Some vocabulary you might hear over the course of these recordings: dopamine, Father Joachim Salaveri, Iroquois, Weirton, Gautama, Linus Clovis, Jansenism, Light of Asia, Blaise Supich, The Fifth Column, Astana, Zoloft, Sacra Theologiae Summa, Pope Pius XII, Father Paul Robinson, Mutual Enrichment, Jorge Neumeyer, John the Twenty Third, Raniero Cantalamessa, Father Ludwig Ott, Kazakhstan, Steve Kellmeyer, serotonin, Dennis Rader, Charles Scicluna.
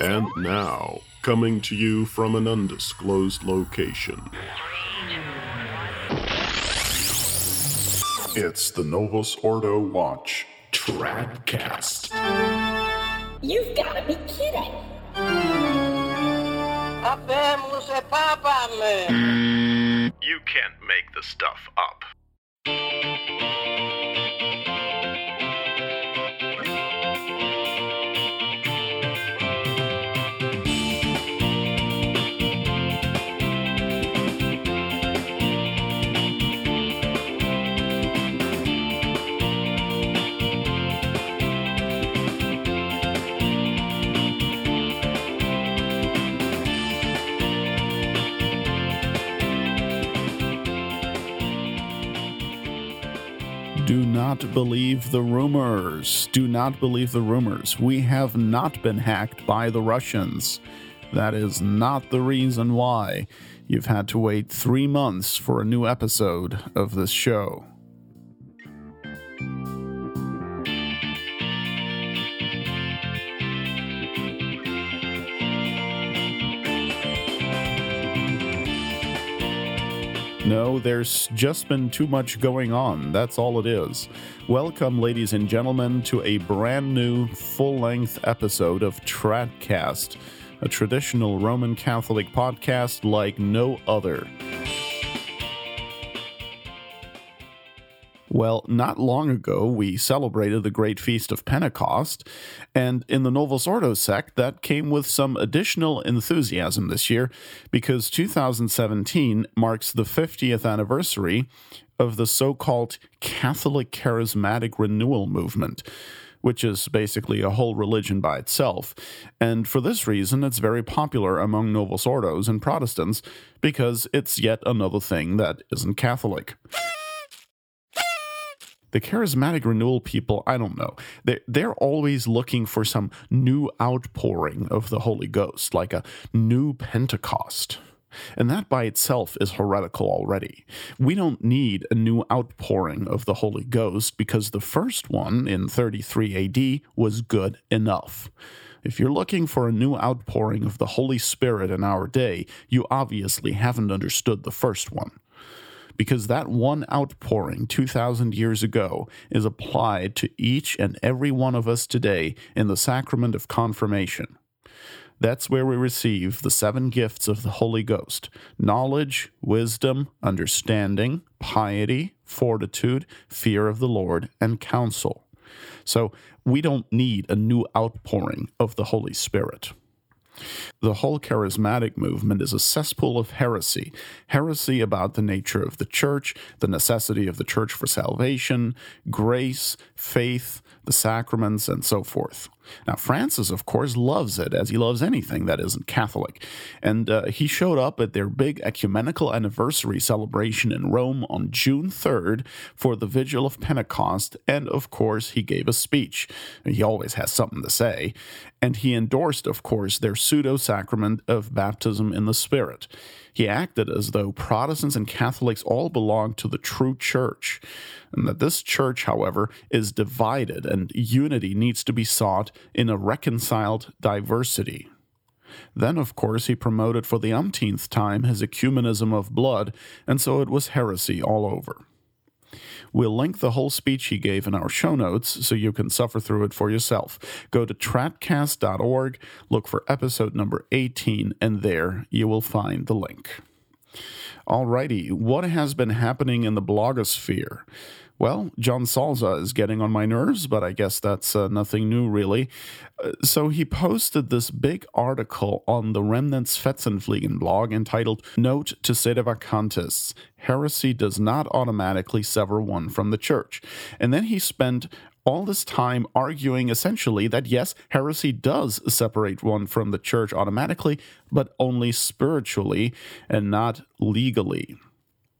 And now, coming to you from an undisclosed location, it's the Novus Ordo Watch Tradcast. You've got to be kidding. You can't make the stuff up. Do not believe the rumors. Do not believe the rumors. We have not been hacked by the Russians. That is not the reason why you've had to wait 3 months for a new episode of this show. No, there's just been too much going on. That's all it is. Welcome, ladies and gentlemen, to a brand new full-length episode of Tradcast, a traditional Roman Catholic podcast like no other. Well, not long ago, we celebrated the great feast of Pentecost, and in the Novus Ordo sect, that came with some additional enthusiasm this year, because 2017 marks the 50th anniversary of the so-called Catholic Charismatic Renewal Movement, which is basically a whole religion by itself. And for this reason, it's very popular among Novus Ordos and Protestants, because it's yet another thing that isn't Catholic. The charismatic renewal people, I don't know, they're always looking for some new outpouring of the Holy Ghost, like a new Pentecost. And that by itself is heretical already. We don't need a new outpouring of the Holy Ghost because the first one in 33 AD was good enough. If you're looking for a new outpouring of the Holy Spirit in our day, you obviously haven't understood the first one, because that one outpouring 2,000 years ago is applied to each and every one of us today in the sacrament of confirmation. That's where we receive the 7 gifts of the Holy Ghost: knowledge, wisdom, understanding, piety, fortitude, fear of the Lord, and counsel. So we don't need a new outpouring of the Holy Spirit. The whole charismatic movement is a cesspool of heresy. Heresy about the nature of the church, the necessity of the church for salvation, grace, faith, the sacraments, and so forth. Now, Francis, of course, loves it, as he loves anything that isn't Catholic. And he showed up at their big ecumenical anniversary celebration in Rome on June 3rd for the Vigil of Pentecost, and, of course, he gave a speech. He always has something to say. And he endorsed, of course, their pseudo-sacrament of baptism in the Spirit. He acted as though Protestants and Catholics all belong to the true church, and that this church, however, is divided and unity needs to be sought in a reconciled diversity. Then, of course, he promoted for the umpteenth time his ecumenism of blood, and so it was heresy all over. We'll link the whole speech he gave in our show notes so you can suffer through it for yourself. Go to tradcast.org, look for episode number 18, and there you will find the link. Alrighty, what has been happening in the blogosphere? Well, John Salza is getting on my nerves, but I guess that's nothing new, really. So he posted this big article on the Remnant's Fetzenfliegen blog entitled "Note to Sedevacantists: Heresy Does Not Automatically Sever One from the Church." And then he spent all this time arguing essentially that, yes, heresy does separate one from the Church automatically, but only spiritually and not legally.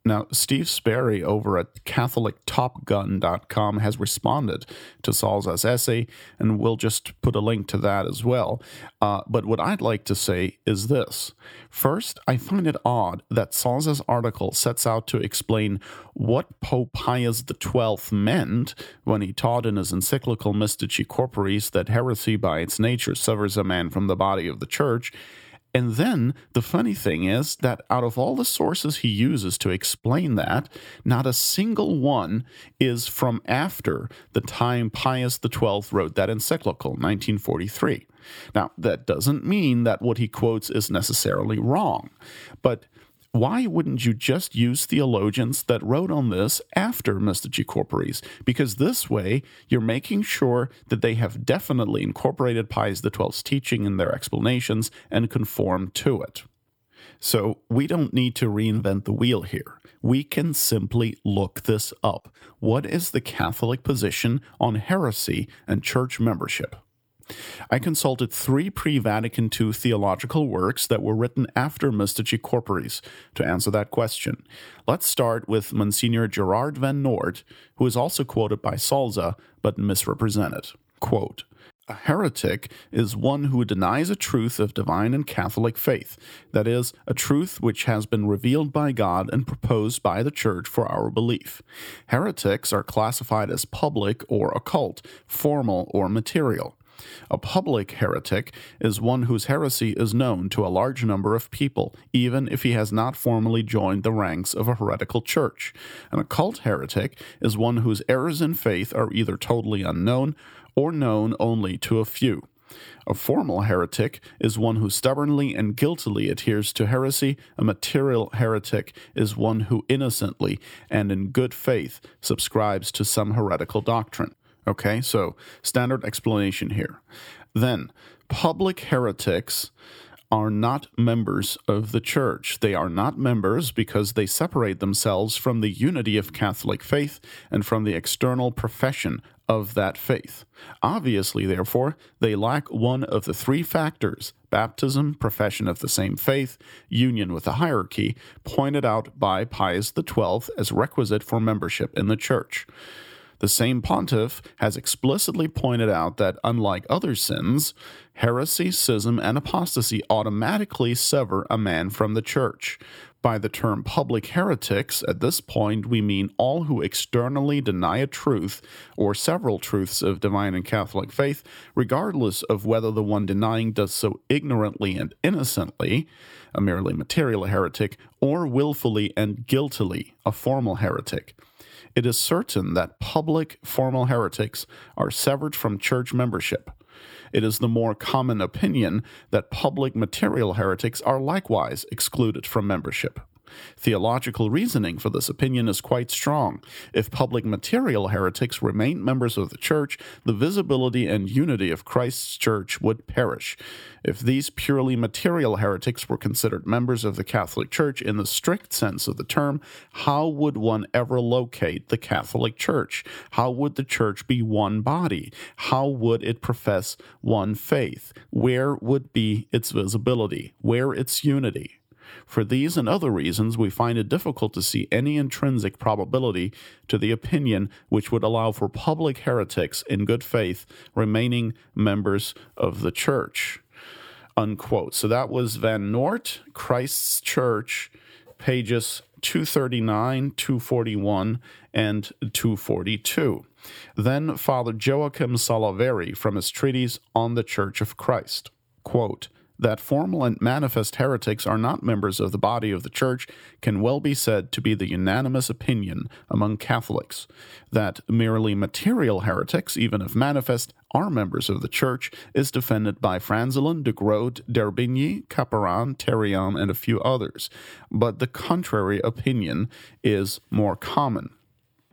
Now, Steve Sperry over at CatholicTopGun.com has responded to Salza's essay, and we'll just put a link to that as well. But what I'd like to say is this. First, I find it odd that Salza's article sets out to explain what Pope Pius XII meant when he taught in his encyclical Mystici Corporis that heresy by its nature severs a man from the body of the Church. And then the funny thing is that out of all the sources he uses to explain that, not a single one is from after the time Pius XII wrote that encyclical, 1943. Now, that doesn't mean that what he quotes is necessarily wrong, but why wouldn't you just use theologians that wrote on this after Mystici Corporis? Because this way, you're making sure that they have definitely incorporated Pius XII's teaching in their explanations and conformed to it. So we don't need to reinvent the wheel here. We can simply look this up. What is the Catholic position on heresy and church membership? I consulted 3 pre-Vatican II theological works that were written after Mystici Corporis to answer that question. Let's start with Monsignor Gerard van Noort, who is also quoted by Salza, but misrepresented. Quote, "A heretic is one who denies a truth of divine and Catholic faith, that is, a truth which has been revealed by God and proposed by the Church for our belief. Heretics are classified as public or occult, formal or material. A public heretic is one whose heresy is known to a large number of people, even if he has not formally joined the ranks of a heretical church. An occult heretic is one whose errors in faith are either totally unknown or known only to a few. A formal heretic is one who stubbornly and guiltily adheres to heresy. A material heretic is one who innocently and in good faith subscribes to some heretical doctrine." Okay, so standard explanation here. Then, public heretics are not members of the Church. They are not members because they separate themselves from the unity of Catholic faith and from the external profession of that faith. Obviously, therefore, they lack one of the 3 factors, baptism, profession of the same faith, union with the hierarchy, pointed out by Pius XII as requisite for membership in the Church. The same pontiff has explicitly pointed out that, unlike other sins, heresy, schism, and apostasy automatically sever a man from the Church. By the term public heretics, at this point we mean all who externally deny a truth or several truths of divine and Catholic faith, regardless of whether the one denying does so ignorantly and innocently, a merely material heretic, or willfully and guiltily, a formal heretic. It is certain that public formal heretics are severed from church membership. It is the more common opinion that public material heretics are likewise excluded from membership. Theological reasoning for this opinion is quite strong. If public material heretics remained members of the Church, the visibility and unity of Christ's Church would perish. If these purely material heretics were considered members of the Catholic Church in the strict sense of the term, how would one ever locate the Catholic Church? How would the Church be one body? How would it profess one faith? Where would be its visibility? Where its unity? For these and other reasons, we find it difficult to see any intrinsic probability to the opinion which would allow for public heretics in good faith remaining members of the Church." Unquote. So that was Van Noort, Christ's Church, pages 239, 241, and 242. Then Father Joachim Salaveri from his treatise on the Church of Christ. Quote, "That formal and manifest heretics are not members of the body of the Church can well be said to be the unanimous opinion among Catholics. That merely material heretics, even if manifest, are members of the Church is defended by Franzelin, de Groot, d'Herbigny, Caperan, Therion, and a few others. But the contrary opinion is more common."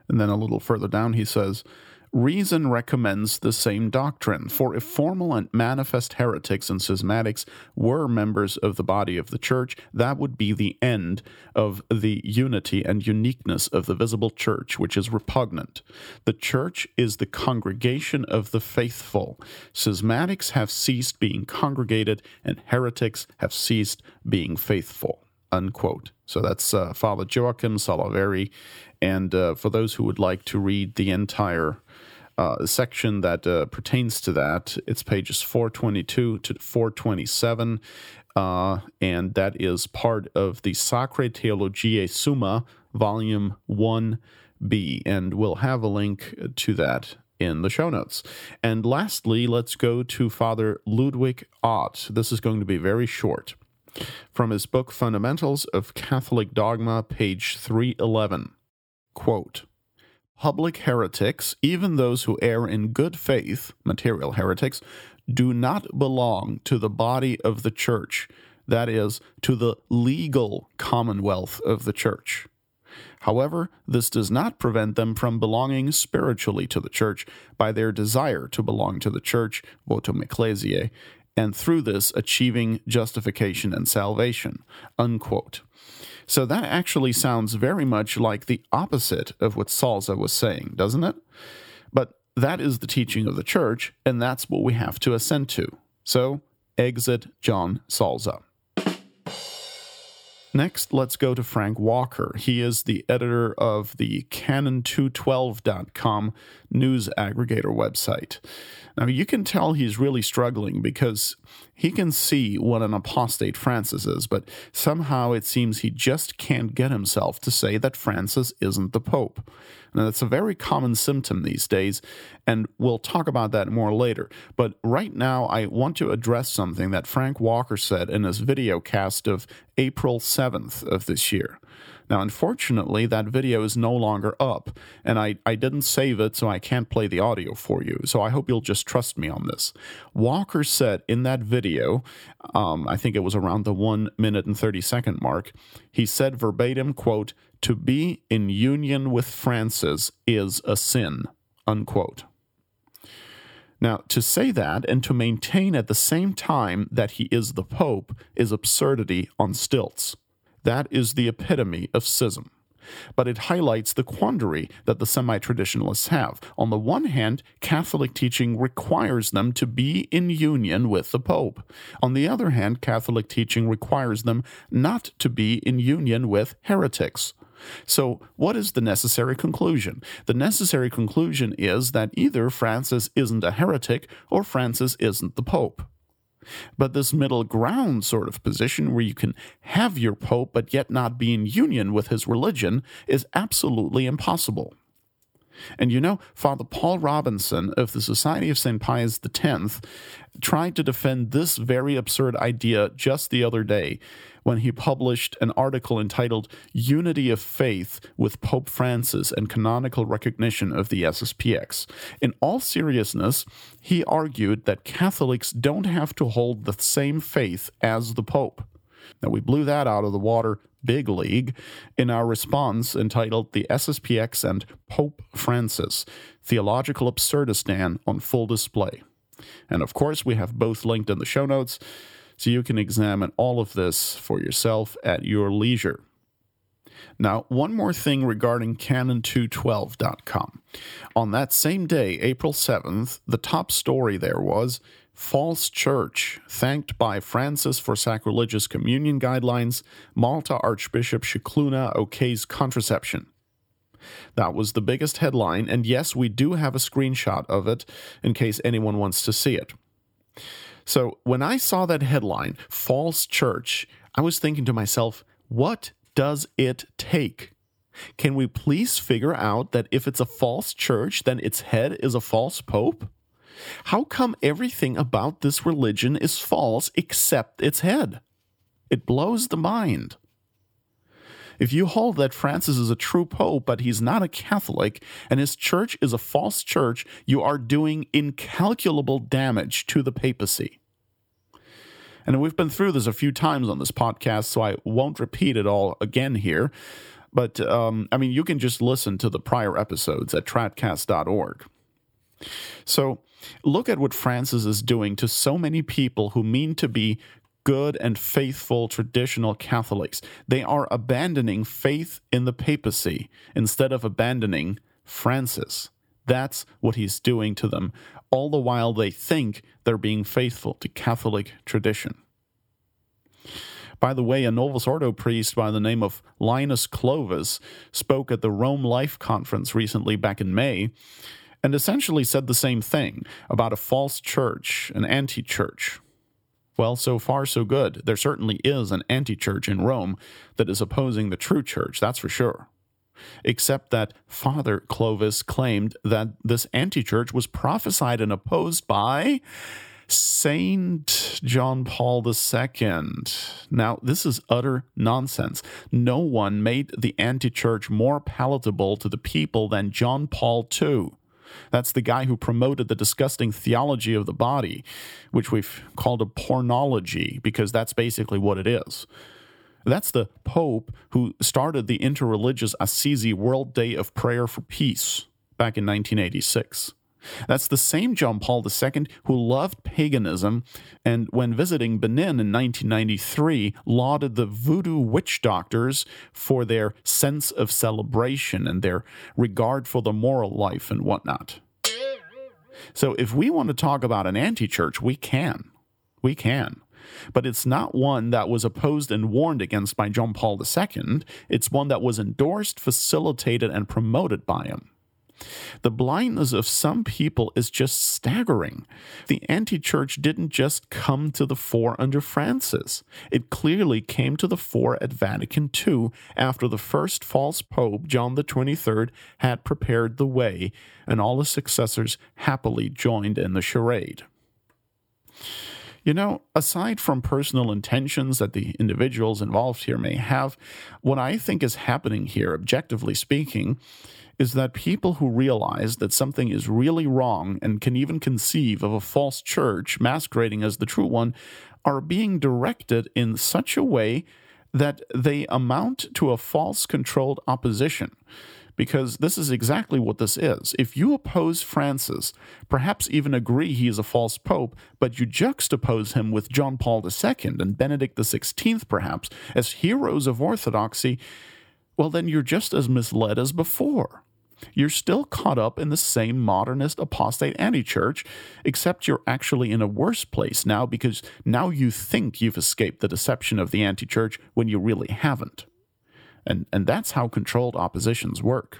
And then a little further down he says, "Reason recommends the same doctrine, for if formal and manifest heretics and schismatics were members of the body of the Church, that would be the end of the unity and uniqueness of the visible Church, which is repugnant. The Church is the congregation of the faithful. Schismatics have ceased being congregated, and heretics have ceased being faithful." unquote. So that's Father Joachim Salaveri. And for those who would like to read the entire section that pertains to that, it's pages 422 to 427. And that is part of the Sacra Theologiae Summa, Volume 1b. And we'll have a link to that in the show notes. And lastly, let's go to Father Ludwig Ott. This is going to be very short. From his book Fundamentals of Catholic Dogma, page 311. Quote, "Public heretics, even those who err in good faith, material heretics, do not belong to the body of the Church, that is, to the legal commonwealth of the Church. However, this does not prevent them from belonging spiritually to the Church by their desire to belong to the Church, votum ecclesiae, and through this achieving justification and salvation," unquote. So that actually sounds very much like the opposite of what Salza was saying, doesn't it? But that is the teaching of the Church, and that's what we have to assent to. So, exit John Salza. Next, let's go to Frank Walker. He is the editor of the canon212.com news aggregator website. Now, you can tell he's really struggling because he can see what an apostate Francis is, but somehow it seems he just can't get himself to say that Francis isn't the Pope. Now, that's a very common symptom these days, and we'll talk about that more later. But right now, I want to address something that Frank Walker said in his video cast of April 7th of this year. Now, unfortunately, that video is no longer up, and I didn't save it, so I can't play the audio for you. So I hope you'll just trust me on this. Walker said in that video, I think it was around the 1 minute and 30 second mark, he said verbatim, quote, "To be in union with Francis is a sin," unquote. Now, to say that and to maintain at the same time that he is the Pope is absurdity on stilts. That is the epitome of schism. But it highlights the quandary that the semi-traditionalists have. On the one hand, Catholic teaching requires them to be in union with the Pope. On the other hand, Catholic teaching requires them not to be in union with heretics. So, what is the necessary conclusion? The necessary conclusion is that either Francis isn't a heretic or Francis isn't the Pope. But this middle ground sort of position where you can have your Pope but yet not be in union with his religion is absolutely impossible. And you know, Father Paul Robinson of the Society of St. Pius X tried to defend this very absurd idea just the other day when he published an article entitled "Unity of Faith with Pope Francis and Canonical Recognition of the SSPX." In all seriousness, he argued that Catholics don't have to hold the same faith as the Pope. Now, we blew that out of the water big league in our response entitled "The SSPX and Pope Francis, Theological Absurdistan on Full Display." And of course, we have both linked in the show notes, so you can examine all of this for yourself at your leisure. Now, one more thing regarding canon212.com. On that same day, April 7th, the top story there was, "False Church Thanked by Francis for Sacrilegious Communion Guidelines, Malta Archbishop Scicluna Ok's Contraception." That was the biggest headline, and yes, we do have a screenshot of it in case anyone wants to see it. So when I saw that headline, "False Church," I was thinking to myself, what does it take? Can we please figure out that if it's a false church, then its head is a false pope? How come everything about this religion is false except its head? It blows the mind. If you hold that Francis is a true pope, but he's not a Catholic, and his church is a false church, you are doing incalculable damage to the papacy. And we've been through this a few times on this podcast, so I won't repeat it all again here. But, you can just listen to the prior episodes at Tradcast.org. So, look at what Francis is doing to so many people who mean to be good and faithful traditional Catholics. They are abandoning faith in the papacy instead of abandoning Francis. That's what he's doing to them, all the while they think they're being faithful to Catholic tradition. By the way, a Novus Ordo priest by the name of Linus Clovis spoke at the Rome Life Conference recently back in May, and essentially said the same thing about a false church, an anti-church. Well, so far so good. There certainly is an anti-church in Rome that is opposing the true church, that's for sure. Except that Father Clovis claimed that this anti-church was prophesied and opposed by Saint John Paul II. Now, this is utter nonsense. No one made the anti-church more palatable to the people than John Paul II. That's the guy who promoted the disgusting theology of the body, which we've called a pornology, because that's basically what it is. That's the Pope who started the interreligious Assisi World Day of Prayer for Peace back in 1986. That's the same John Paul II who loved paganism and, when visiting Benin in 1993, lauded the voodoo witch doctors for their sense of celebration and their regard for the moral life and whatnot. So if we want to talk about an anti-church, we can. We can. But it's not one that was opposed and warned against by John Paul II. It's one that was endorsed, facilitated, and promoted by him. The blindness of some people is just staggering. The anti-church didn't just come to the fore under Francis. It clearly came to the fore at Vatican II after the first false pope, John XXIII, had prepared the way, and all his successors happily joined in the charade. You know, aside from personal intentions that the individuals involved here may have, what I think is happening here, objectively speaking, is that people who realize that something is really wrong and can even conceive of a false church masquerading as the true one are being directed in such a way that they amount to a false controlled opposition. Because this is exactly what this is. If you oppose Francis, perhaps even agree he is a false pope, but you juxtapose him with John Paul II and Benedict XVI, perhaps, as heroes of orthodoxy, well, then you're just as misled as before. You're still caught up in the same modernist apostate anti-church, except you're actually in a worse place now because now you think you've escaped the deception of the anti-church when you really haven't. And that's how controlled oppositions work.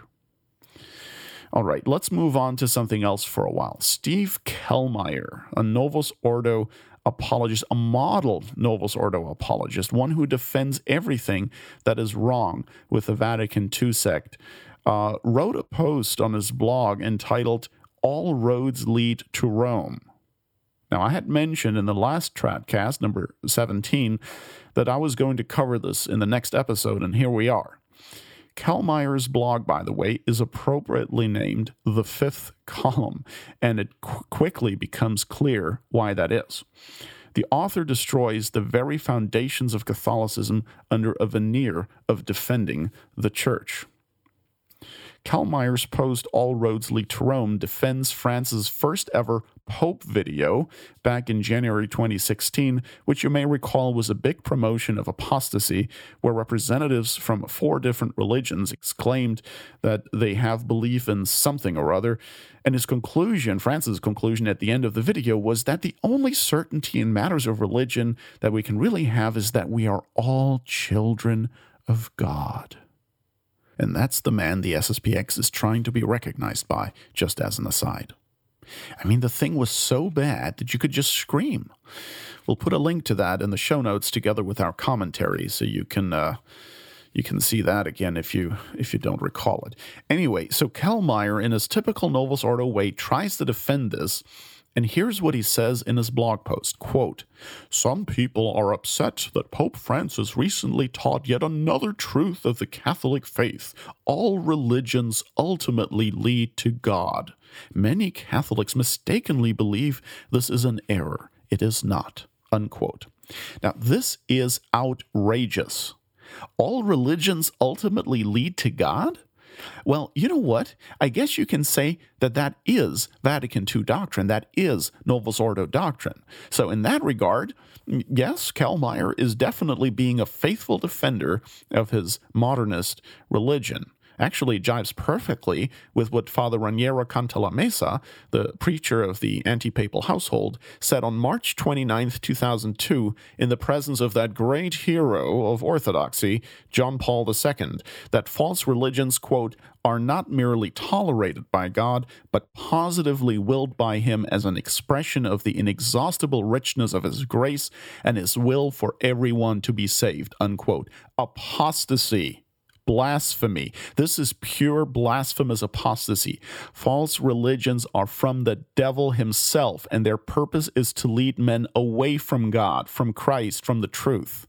All right, let's move on to something else for a while. Steve Kellmeyer, a Novus Ordo apologist, a model Novus Ordo apologist, one who defends everything that is wrong with the Vatican II sect, wrote a post on his blog entitled, "All Roads Lead to Rome." Now, I had mentioned in the last Tradcast, number 17, that I was going to cover this in the next episode, and here we are. Kellmeyer's blog, by the way, is appropriately named The Fifth Column, and it quickly becomes clear why that is. The author destroys the very foundations of Catholicism under a veneer of defending the Church. Kellmeyer's post, "All Roads Lead to Rome," defends France's first-ever Pope video back in January 2016, which you may recall was a big promotion of apostasy, where representatives from 4 different religions exclaimed that they have belief in something or other, and his conclusion, France's conclusion at the end of the video, was that the only certainty in matters of religion that we can really have is that we are all children of God. And that's the man the SSPX is trying to be recognized by, just as an aside. I mean, the thing was so bad that you could just scream. We'll put a link to that in the show notes together with our commentary, so you can see that again if you don't recall it. Anyway, so Kellmeyer, in his typical Novus Ordo way, tries to defend this, and here's what he says in his blog post, quote, "Some people are upset that Pope Francis recently taught yet another truth of the Catholic faith. All religions ultimately lead to God. Many Catholics mistakenly believe this is an error. It is not," unquote. Now, this is outrageous. All religions ultimately lead to God? Well, you know what? I guess you can say that is Vatican II doctrine. That is Novus Ordo doctrine. So in that regard, yes, Kellmeyer is definitely being a faithful defender of his modernist religion. actually jives perfectly with what Father Raniero Cantalamessa, the preacher of the anti-papal household, said on March 29, 2002, in the presence of that great hero of orthodoxy, John Paul II, that false religions, quote, are not merely tolerated by God, but positively willed by Him as an expression of the inexhaustible richness of His grace and His will for everyone to be saved, unquote. Apostasy. Blasphemy. This is pure blasphemous apostasy. False religions are from the devil himself, and their purpose is to lead men away from God, from Christ, from the truth.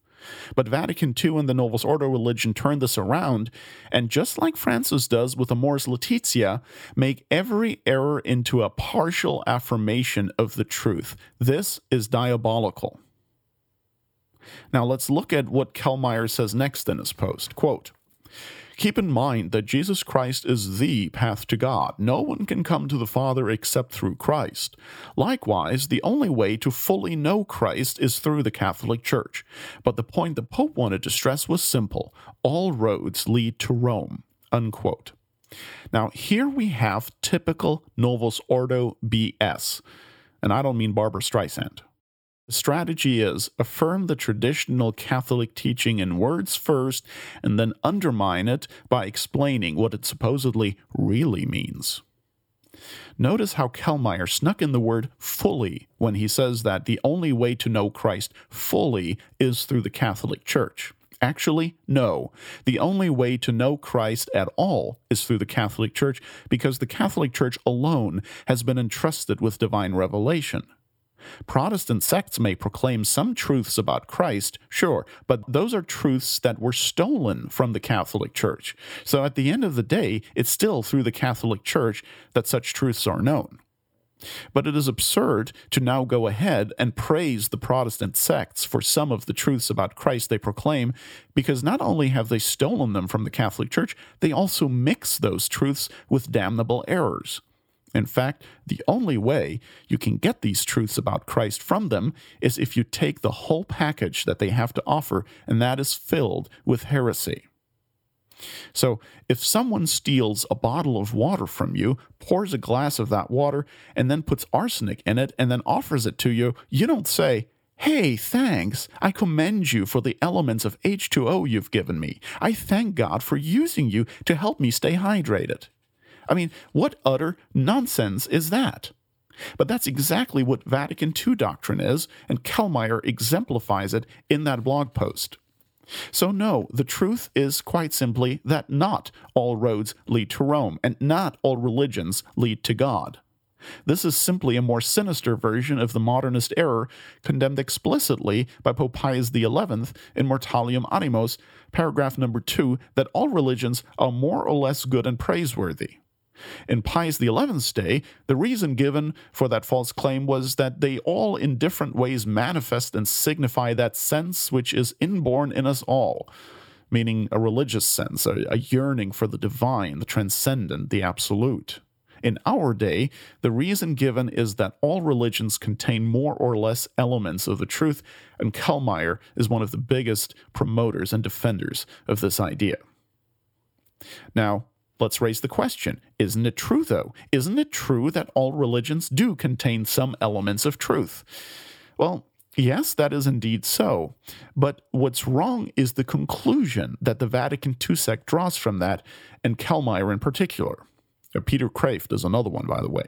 But Vatican II and the Novus Ordo religion turn this around, and just like Francis does with Amoris Laetitia, make every error into a partial affirmation of the truth. This is diabolical. Now let's look at what Kellmeyer says next in his post. Quote, "Keep in mind that Jesus Christ is the path to God. No one can come to the Father except through Christ. Likewise, the only way to fully know Christ is through the Catholic Church. But the point the Pope wanted to stress was simple. All roads lead to Rome." Unquote. Now, here we have typical Novus Ordo BS. And I don't mean Barbra Streisand. The strategy is affirm the traditional Catholic teaching in words first and then undermine it by explaining what it supposedly really means. Notice how Kellmeyer snuck in the word fully when he says that the only way to know Christ fully is through the Catholic Church. Actually, no. The only way to know Christ at all is through the Catholic Church because the Catholic Church alone has been entrusted with divine revelation. Protestant sects may proclaim some truths about Christ, sure, but those are truths that were stolen from the Catholic Church. So at the end of the day, it's still through the Catholic Church that such truths are known. But it is absurd to now go ahead and praise the Protestant sects for some of the truths about Christ they proclaim, because not only have they stolen them from the Catholic Church, they also mix those truths with damnable errors. In fact, the only way you can get these truths about Christ from them is if you take the whole package that they have to offer, and that is filled with heresy. So, if someone steals a bottle of water from you, pours a glass of that water, and then puts arsenic in it, and then offers it to you, you don't say, "Hey, thanks, I commend you for the elements of H2O you've given me. I thank God for using you to help me stay hydrated." I mean, what utter nonsense is that? But that's exactly what Vatican II doctrine is, and Kellmeyer exemplifies it in that blog post. So no, the truth is quite simply that not all roads lead to Rome, and not all religions lead to God. This is simply a more sinister version of the modernist error condemned explicitly by Pope Pius XI in Mortalium Animos, paragraph number 2, that all religions are more or less good and praiseworthy. In Pius XI's day, the reason given for that false claim was that they all in different ways manifest and signify that sense which is inborn in us all, meaning a religious sense, a yearning for the divine, the transcendent, the absolute. In our day, the reason given is that all religions contain more or less elements of the truth, and Kellmeyer is one of the biggest promoters and defenders of this idea. Now, let's raise the question. Isn't it true, though? Isn't it true that all religions do contain some elements of truth? Well, yes, that is indeed so. But what's wrong is the conclusion that the Vatican II sect draws from that, and Kellmeyer in particular. Peter Kraft is another one, by the way.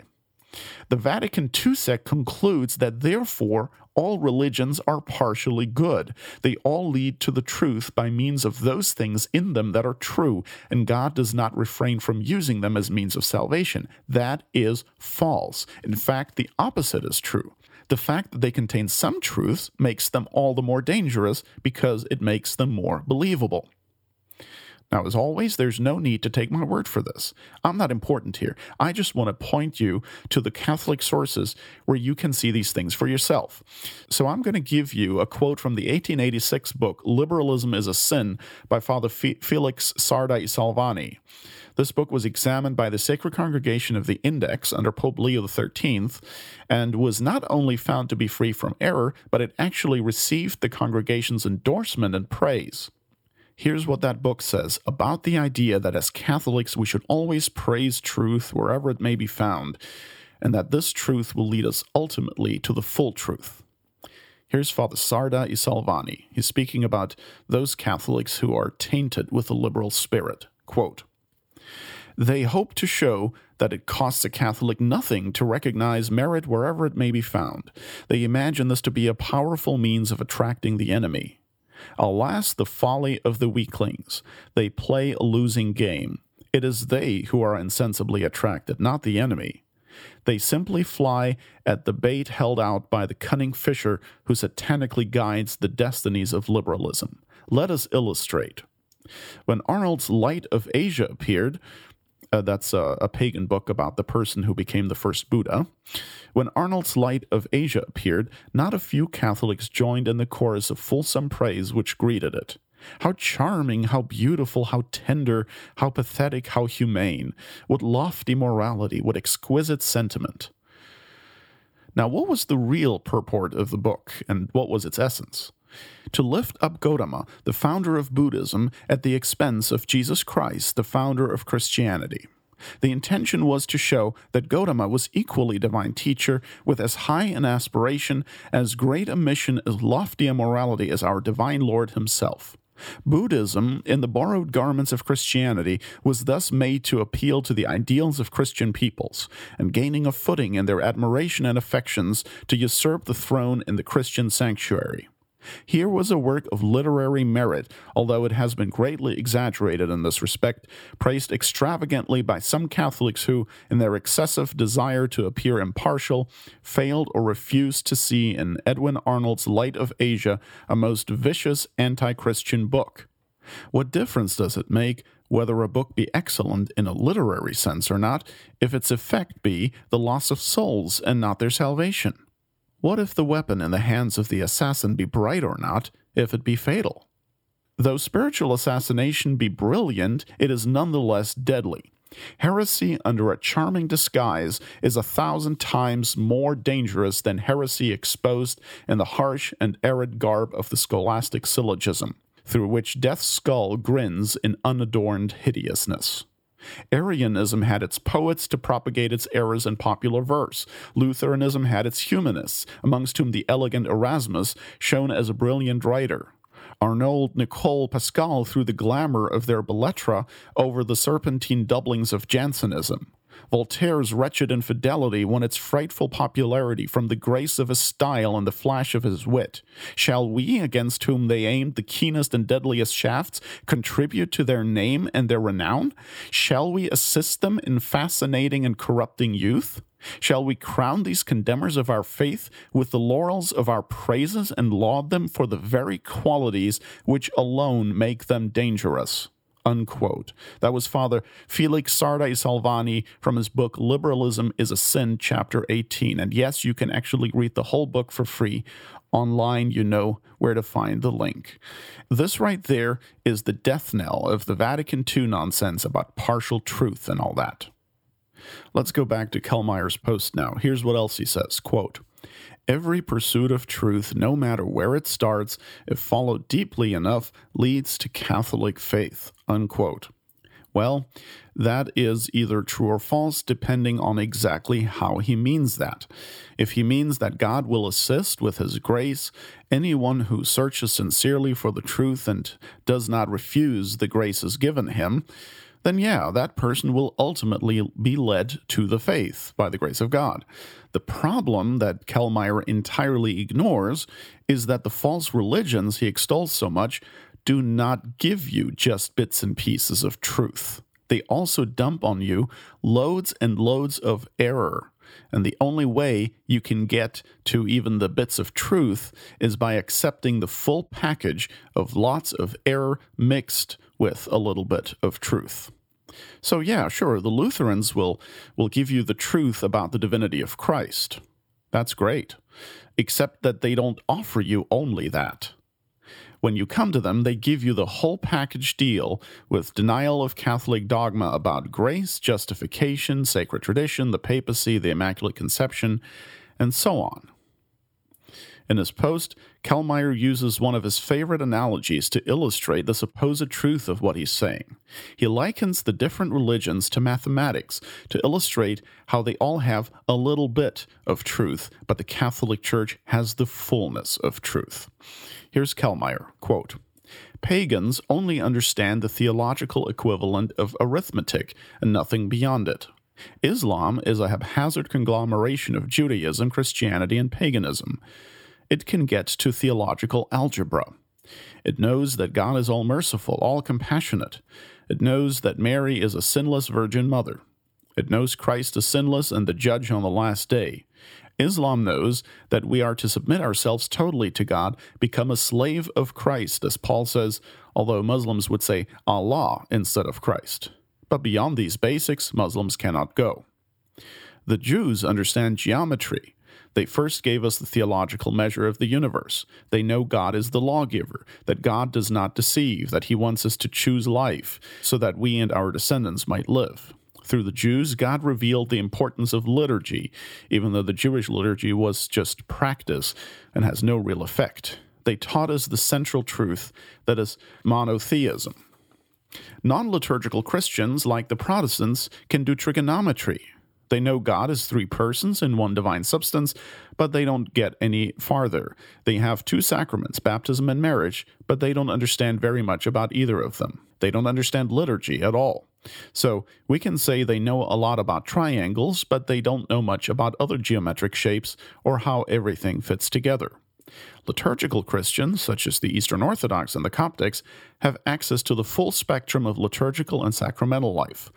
The Vatican II sect concludes that, therefore, all religions are partially good. They all lead to the truth by means of those things in them that are true, and God does not refrain from using them as means of salvation. That is false. In fact, the opposite is true. The fact that they contain some truths makes them all the more dangerous because it makes them more believable. Now, as always, there's no need to take my word for this. I'm not important here. I just want to point you to the Catholic sources where you can see these things for yourself. So I'm going to give you a quote from the 1886 book, Liberalism is a Sin, by Father Felix Sarda y Salvani. This book was examined by the Sacred Congregation of the Index under Pope Leo XIII and was not only found to be free from error, but it actually received the congregation's endorsement and praise. Here's what that book says about the idea that as Catholics we should always praise truth wherever it may be found, and that this truth will lead us ultimately to the full truth. Here's Father Sarda y Salvani. He's speaking about those Catholics who are tainted with the liberal spirit. Quote, "They hope to show that it costs a Catholic nothing to recognize merit wherever it may be found. They imagine this to be a powerful means of attracting the enemy. Alas, the folly of the weaklings. They play a losing game. It is they who are insensibly attracted, not the enemy. They simply fly at the bait held out by the cunning fisher who satanically guides the destinies of liberalism. Let us illustrate. When Arnold's Light of Asia appeared," that's a pagan book about the person who became the first Buddha. "When Arnold's Light of Asia appeared, not a few Catholics joined in the chorus of fulsome praise which greeted it. How charming, how beautiful, how tender, how pathetic, how humane. What lofty morality, what exquisite sentiment." Now, what was the real purport of the book, and what was its essence? To lift up Gautama, the founder of Buddhism, at the expense of Jesus Christ, the founder of Christianity. The intention was to show that Gautama was equally divine teacher, with as high an aspiration, as great a mission, as lofty a morality as our divine Lord himself. Buddhism, in the borrowed garments of Christianity, was thus made to appeal to the ideals of Christian peoples, and gaining a footing in their admiration and affections to usurp the throne in the Christian sanctuary. Here was a work of literary merit, although it has been greatly exaggerated in this respect, praised extravagantly by some Catholics who, in their excessive desire to appear impartial, failed or refused to see in Edwin Arnold's Light of Asia a most vicious anti-Christian book. What difference does it make whether a book be excellent in a literary sense or not, if its effect be the loss of souls and not their salvation? What if the weapon in the hands of the assassin be bright or not, if it be fatal? Though spiritual assassination be brilliant, it is nonetheless deadly. Heresy under a charming disguise is 1,000 times more dangerous than heresy exposed in the harsh and arid garb of the scholastic syllogism, through which death's skull grins in unadorned hideousness. Arianism had its poets to propagate its errors in popular verse. Lutheranism had its humanists, amongst whom the elegant Erasmus, shown as a brilliant writer. Arnauld, Nicole, Pascal threw the glamour of their belletria over the serpentine doublings of Jansenism. Voltaire's wretched infidelity won its frightful popularity from the grace of his style and the flash of his wit. Shall we, against whom they aimed the keenest and deadliest shafts, contribute to their name and their renown? Shall we assist them in fascinating and corrupting youth? Shall we crown these condemners of our faith with the laurels of our praises and laud them for the very qualities which alone make them dangerous?" Unquote. That was Father Felix Sarda y Salvani from his book Liberalism is a Sin, Chapter 18. And yes, you can actually read the whole book for free. Online, you know where to find the link. This right there is the death knell of the Vatican II nonsense about partial truth and all that. Let's go back to Kellmeyer's post now. Here's what else he says. Quote, "Every pursuit of truth, no matter where it starts, if followed deeply enough, leads to Catholic faith." Unquote. Well, that is either true or false, depending on exactly how he means that. If he means that God will assist with his grace anyone who searches sincerely for the truth and does not refuse the graces given him, then yeah, that person will ultimately be led to the faith by the grace of God. The problem that Kellmeyer entirely ignores is that the false religions he extols so much do not give you just bits and pieces of truth. They also dump on you loads and loads of error. And the only way you can get to even the bits of truth is by accepting the full package of lots of error mixed with a little bit of truth. So yeah, sure, the Lutherans will give you the truth about the divinity of Christ. That's great. Except that they don't offer you only that. When you come to them, they give you the whole package deal with denial of Catholic dogma about grace, justification, sacred tradition, the papacy, the Immaculate Conception, and so on. In his post, Kellmeyer uses one of his favorite analogies to illustrate the supposed truth of what he's saying. He likens the different religions to mathematics to illustrate how they all have a little bit of truth, but the Catholic Church has the fullness of truth. Here's Kellmeyer, quote, "Pagans only understand the theological equivalent of arithmetic and nothing beyond it. Islam is a haphazard conglomeration of Judaism, Christianity, and paganism. It can get to theological algebra. It knows that God is all-merciful, all-compassionate. It knows that Mary is a sinless virgin mother. It knows Christ is sinless and the judge on the last day. Islam knows that we are to submit ourselves totally to God, become a slave of Christ, as Paul says, although Muslims would say Allah instead of Christ. But beyond these basics, Muslims cannot go. The Jews understand geometry. They first gave us the theological measure of the universe. They know God is the lawgiver, that God does not deceive, that he wants us to choose life so that we and our descendants might live. Through the Jews, God revealed the importance of liturgy, even though the Jewish liturgy was just practice and has no real effect. They taught us the central truth, that is monotheism. Non-liturgical Christians, like the Protestants, can do trigonometry. They know God is three persons in one divine substance, but they don't get any farther. They have two sacraments, baptism and marriage, but they don't understand very much about either of them. They don't understand liturgy at all. So we can say they know a lot about triangles, but they don't know much about other geometric shapes or how everything fits together. Liturgical Christians, such as the Eastern Orthodox and the Coptics, have access to the full spectrum of liturgical and sacramental life.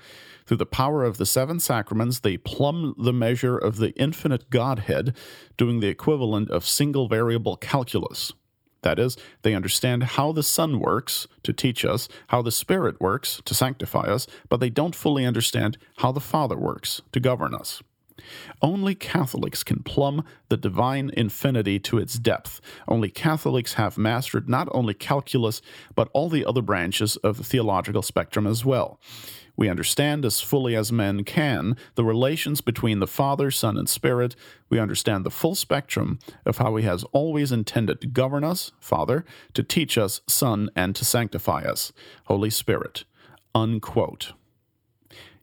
Through the power of the seven sacraments, they plumb the measure of the infinite Godhead, doing the equivalent of single-variable calculus. That is, they understand how the Son works to teach us, how the Spirit works to sanctify us, but they don't fully understand how the Father works to govern us. Only Catholics can plumb the divine infinity to its depth. Only Catholics have mastered not only calculus, but all the other branches of the theological spectrum as well. We understand as fully as men can the relations between the Father, Son, and Spirit. We understand the full spectrum of how he has always intended to govern us, Father, to teach us, Son, and to sanctify us, Holy Spirit." Unquote.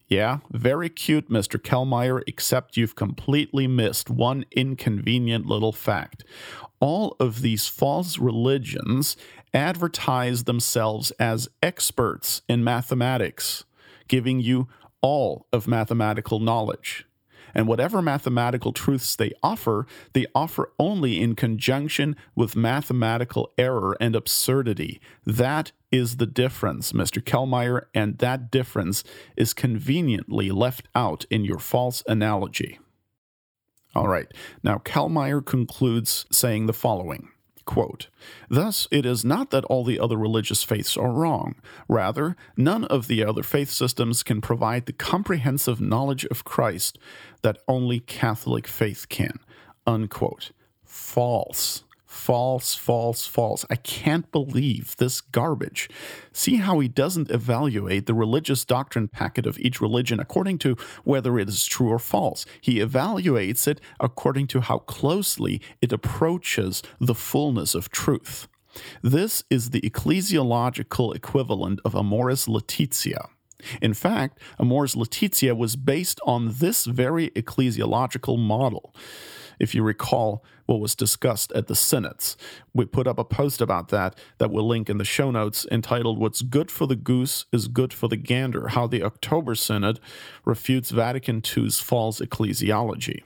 Yeah, very cute, Mr. Kellmeyer, except you've completely missed one inconvenient little fact. All of these false religions advertise themselves as experts in mathematics, giving you all of mathematical knowledge. And whatever mathematical truths they offer only in conjunction with mathematical error and absurdity. That is the difference, Mr. Kellmeyer, and that difference is conveniently left out in your false analogy. All right, now Kellmeyer concludes saying the following, quote, "Thus, it is not that all the other religious faiths are wrong. Rather, none of the other faith systems can provide the comprehensive knowledge of Christ that only Catholic faith can." Unquote. False. False, false, false. I can't believe this garbage. See how he doesn't evaluate the religious doctrine packet of each religion according to whether it is true or false. He evaluates it according to how closely it approaches the fullness of truth. This is the ecclesiological equivalent of Amoris Laetitia. In fact, Amoris Laetitia was based on this very ecclesiological model. If you recall what was discussed at the synods, we put up a post about that we'll link in the show notes entitled "What's Good for the Goose is Good for the Gander: How the October Synod Refutes Vatican II's False Ecclesiology."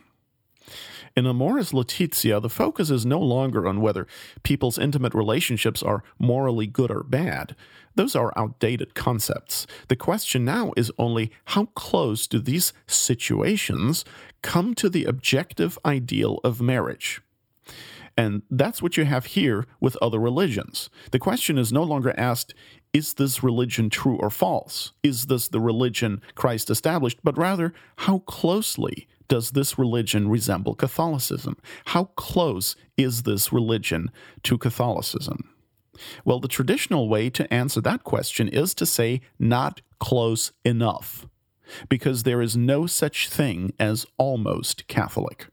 In Amoris Laetitia, the focus is no longer on whether people's intimate relationships are morally good or bad. Those are outdated concepts. The question now is only how close do these situations come to the objective ideal of marriage? And that's what you have here with other religions. The question is no longer asked, is this religion true or false? Is this the religion Christ established? But rather, how closely does this religion resemble Catholicism? How close is this religion to Catholicism? Well, the traditional way to answer that question is to say not close enough, because there is no such thing as almost Catholic.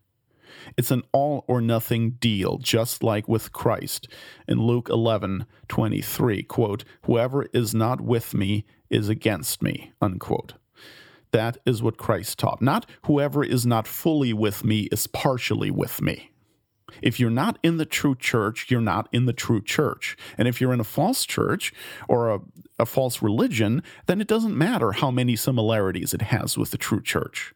It's an all-or-nothing deal, just like with Christ. In Luke 11:23, quote, "Whoever is not with me is against me," unquote. That is what Christ taught. Not whoever is not fully with me is partially with me. If you're not in the true church, you're not in the true church. And if you're in a false church or a false religion, then it doesn't matter how many similarities it has with the true church.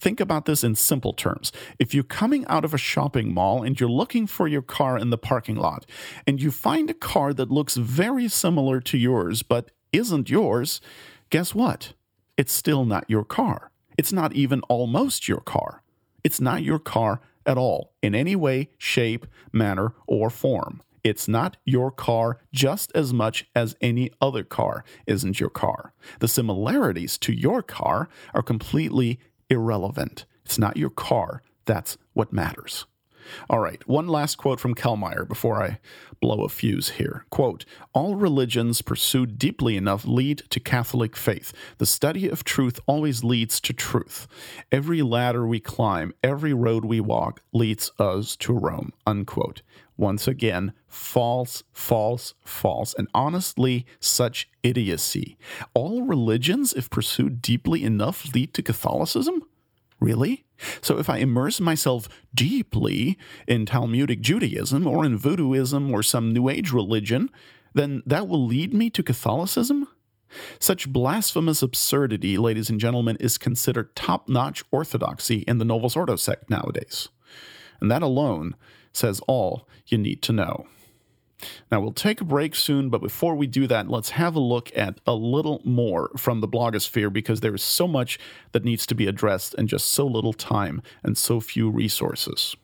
Think about this in simple terms. If you're coming out of a shopping mall and you're looking for your car in the parking lot, and you find a car that looks very similar to yours but isn't yours, guess what? It's still not your car. It's not even almost your car. It's not your car at all, in any way, shape, manner, or form. It's not your car just as much as any other car isn't your car. The similarities to your car are completely irrelevant. It's not your car. That's what matters. All right, one last quote from Kellmeyer before I blow a fuse here. Quote, "All religions pursued deeply enough lead to Catholic faith. The study of truth always leads to truth. Every ladder we climb, every road we walk leads us to Rome," unquote. Once again, false, false, false, and honestly, such idiocy. All religions, if pursued deeply enough, lead to Catholicism? Really? So if I immerse myself deeply in Talmudic Judaism or in voodooism or some New Age religion, then that will lead me to Catholicism? Such blasphemous absurdity, ladies and gentlemen, is considered top-notch orthodoxy in the Novus Ordo sect nowadays. And that alone says all you need to know. Now, we'll take a break soon, but before we do that, let's have a look at a little more from the blogosphere, because there is so much that needs to be addressed in just so little time and so few resources.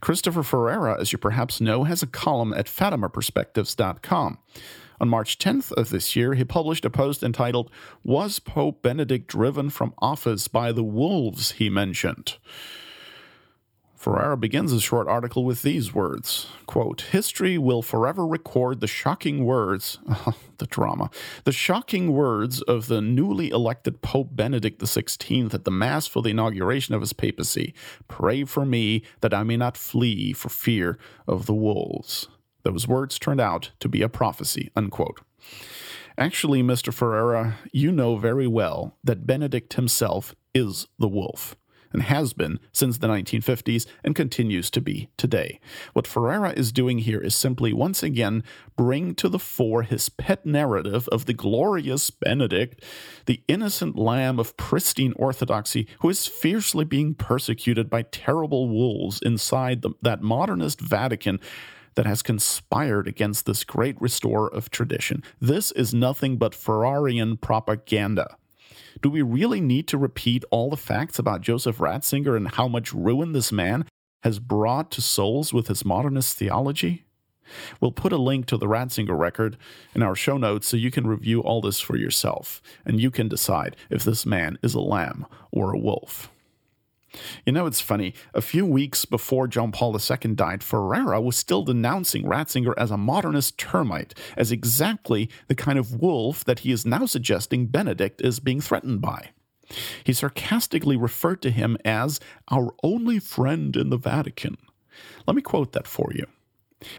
Christopher Ferrara, as you perhaps know, has a column at FatimaPerspectives.com. On March 10th of this year, he published a post entitled, "Was Pope Benedict Driven from Office by the Wolves He Mentioned?" Ferrara begins his short article with these words, quote, "History will forever record the shocking words," the drama, "the shocking words of the newly elected Pope Benedict XVI at the Mass for the inauguration of his papacy. 'Pray for me that I may not flee for fear of the wolves.' Those words turned out to be a prophecy," unquote. Actually, Mr. Ferrara, you know very well that Benedict himself is the wolf, and has been since the 1950s and continues to be today. What Ferrara is doing here is simply, once again, bring to the fore his pet narrative of the glorious Benedict, the innocent lamb of pristine orthodoxy, who is fiercely being persecuted by terrible wolves inside that modernist Vatican that has conspired against this great restorer of tradition. This is nothing but Ferrarian propaganda. Do we really need to repeat all the facts about Joseph Ratzinger and how much ruin this man has brought to souls with his modernist theology? We'll put a link to the Ratzinger record in our show notes so you can review all this for yourself, and you can decide if this man is a lamb or a wolf. You know, it's funny. A few weeks before John Paul II died, Ferrara was still denouncing Ratzinger as a modernist termite, as exactly the kind of wolf that he is now suggesting Benedict is being threatened by. He sarcastically referred to him as our only friend in the Vatican. Let me quote that for you.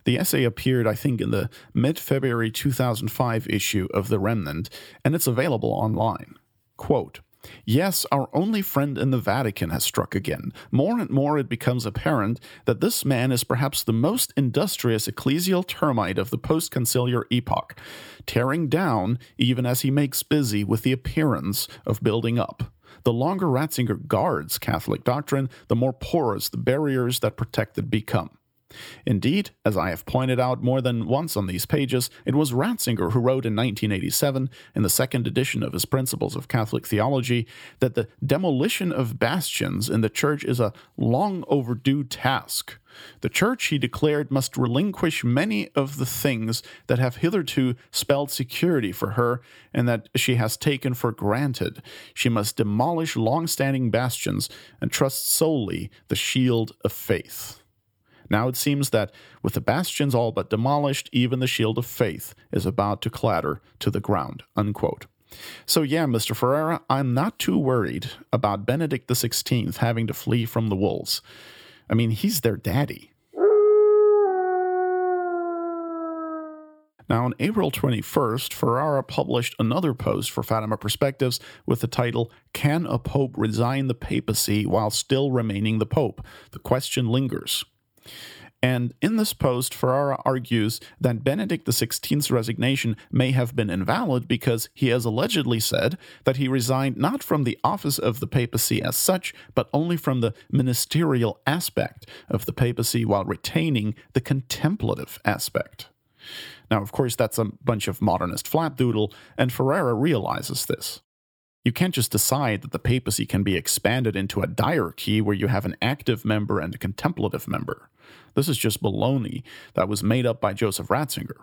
The essay appeared, I think, in the mid-February 2005 issue of The Remnant, and it's available online. Quote, "Yes, our only friend in the Vatican has struck again. More and more it becomes apparent that this man is perhaps the most industrious ecclesial termite of the post-conciliar epoch, tearing down even as he makes busy with the appearance of building up. The longer Ratzinger guards Catholic doctrine, the more porous the barriers that protect it become. Indeed, as I have pointed out more than once on these pages, it was Ratzinger who wrote in 1987, in the second edition of his Principles of Catholic Theology, that the demolition of bastions in the Church is a long overdue task. The Church, he declared, must relinquish many of the things that have hitherto spelled security for her and that she has taken for granted. She must demolish long-standing bastions and trust solely the shield of faith. Now it seems that, with the bastions all but demolished, even the shield of faith is about to clatter to the ground," unquote. So yeah, Mr. Ferrara, I'm not too worried about Benedict XVI having to flee from the wolves. I mean, he's their daddy. Now, on April 21st, Ferrara published another post for Fatima Perspectives with the title, Can a Pope Resign the Papacy While Still Remaining the Pope? The Question Lingers. And in this post, Ferrara argues that Benedict XVI's resignation may have been invalid because he has allegedly said that he resigned not from the office of the papacy as such, but only from the ministerial aspect of the papacy while retaining the contemplative aspect. Now, of course, that's a bunch of modernist flapdoodle, and Ferrara realizes this. You can't just decide that the papacy can be expanded into a diarchy where you have an active member and a contemplative member. This is just baloney that was made up by Joseph Ratzinger.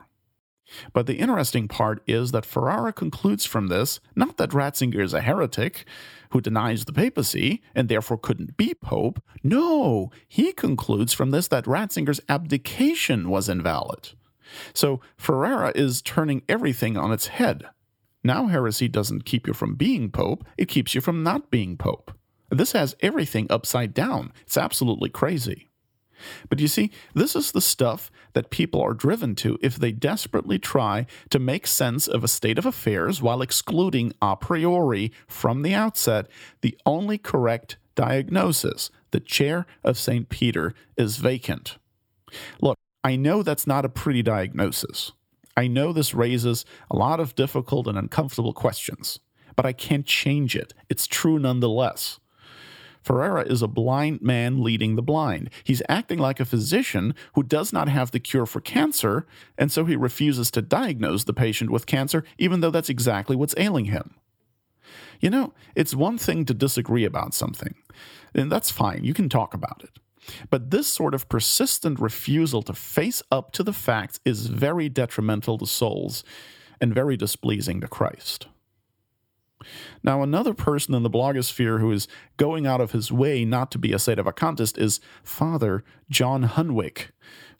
But the interesting part is that Ferrara concludes from this, not that Ratzinger is a heretic who denies the papacy and therefore couldn't be pope. No, he concludes from this that Ratzinger's abdication was invalid. So Ferrara is turning everything on its head. Now heresy doesn't keep you from being pope, it keeps you from not being pope. This has everything upside down. It's absolutely crazy. But you see, this is the stuff that people are driven to if they desperately try to make sense of a state of affairs while excluding a priori from the outset the only correct diagnosis. The chair of St. Peter is vacant. Look, I know that's not a pretty diagnosis. I know this raises a lot of difficult and uncomfortable questions, but I can't change it. It's true nonetheless. Ferrara is a blind man leading the blind. He's acting like a physician who does not have the cure for cancer, and so he refuses to diagnose the patient with cancer, even though that's exactly what's ailing him. You know, it's one thing to disagree about something, and that's fine. You can talk about it. But this sort of persistent refusal to face up to the facts is very detrimental to souls and very displeasing to Christ. Now, another person in the blogosphere who is going out of his way not to be a sedevacantist is Father John Hunwick,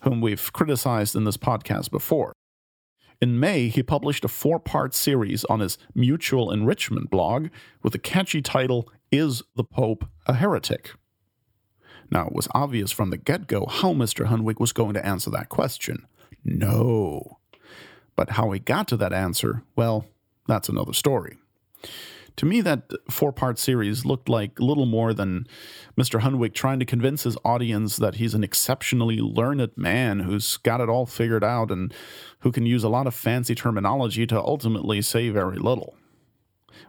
whom we've criticized in this podcast before. In May, he published a 4-part series on his Mutual Enrichment blog with the catchy title, Is the Pope a Heretic? Now, it was obvious from the get-go how Mr. Hunwick was going to answer that question. No. But how he got to that answer, well, that's another story. To me, that 4-part series looked like little more than Mr. Hunwick trying to convince his audience that he's an exceptionally learned man who's got it all figured out and who can use a lot of fancy terminology to ultimately say very little.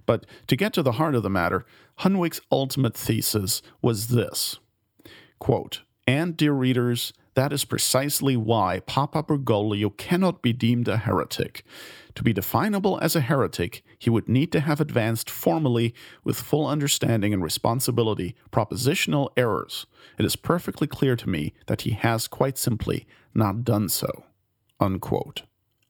But to get to the heart of the matter, Hunwick's ultimate thesis was this. Quote, and dear readers, that is precisely why Papa Bergoglio cannot be deemed a heretic. To be definable as a heretic, he would need to have advanced formally, with full understanding and responsibility, propositional errors. It is perfectly clear to me that he has quite simply not done so. Unquote.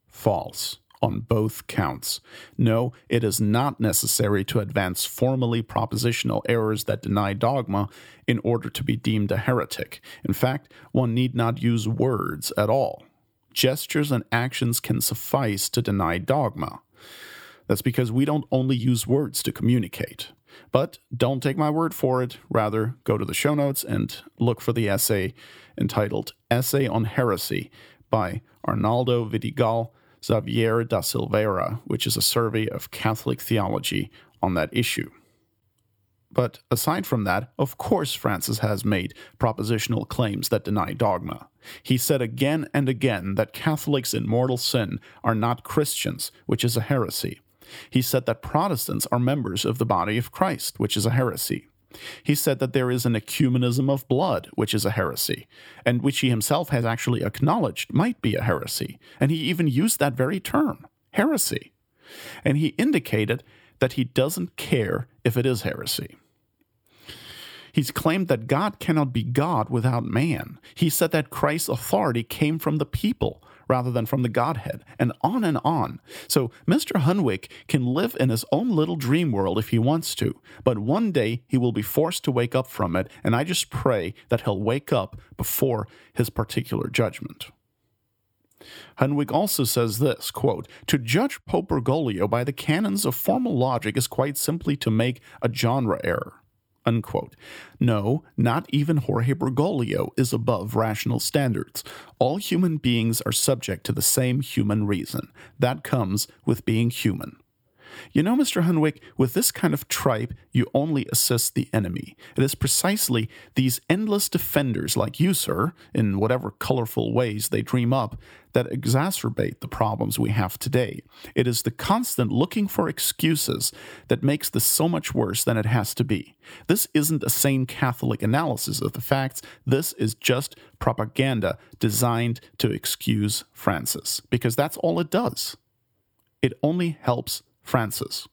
False. On both counts. No, it is not necessary to advance formally propositional errors that deny dogma in order to be deemed a heretic. In fact, one need not use words at all. Gestures and actions can suffice to deny dogma. That's because we don't only use words to communicate. But don't take my word for it. Rather, go to the show notes and look for the essay entitled Essay on Heresy by Arnaldo Vidigal Xavier da Silveira, which is a survey of Catholic theology on that issue. But aside from that, of course Francis has made propositional claims that deny dogma. He said again and again that Catholics in mortal sin are not Christians, which is a heresy. He said that Protestants are members of the body of Christ, which is a heresy. He said that there is an ecumenism of blood, which is a heresy, and which he himself has actually acknowledged might be a heresy, and he even used that very term, heresy. And he indicated that he doesn't care if it is heresy. He's claimed that God cannot be God without man. He said that Christ's authority came from the people rather than from the Godhead, and on and on. So Mr. Hunwick can live in his own little dream world if he wants to, but one day he will be forced to wake up from it, and I just pray that he'll wake up before his particular judgment. Hunwick also says this, quote, "To judge Pope Bergoglio by the canons of formal logic is quite simply to make a genre error," unquote. No, not even Jorge Bergoglio is above rational standards. All human beings are subject to the same human reason. That comes with being human. You know, Mr. Hunwick, with this kind of tripe, you only assist the enemy. It is precisely these endless defenders like you, sir, in whatever colorful ways they dream up, that exacerbate the problems we have today. It is the constant looking for excuses that makes this so much worse than it has to be. This isn't a sane Catholic analysis of the facts. This is just propaganda designed to excuse Francis, because that's all it does. It only helps Francis.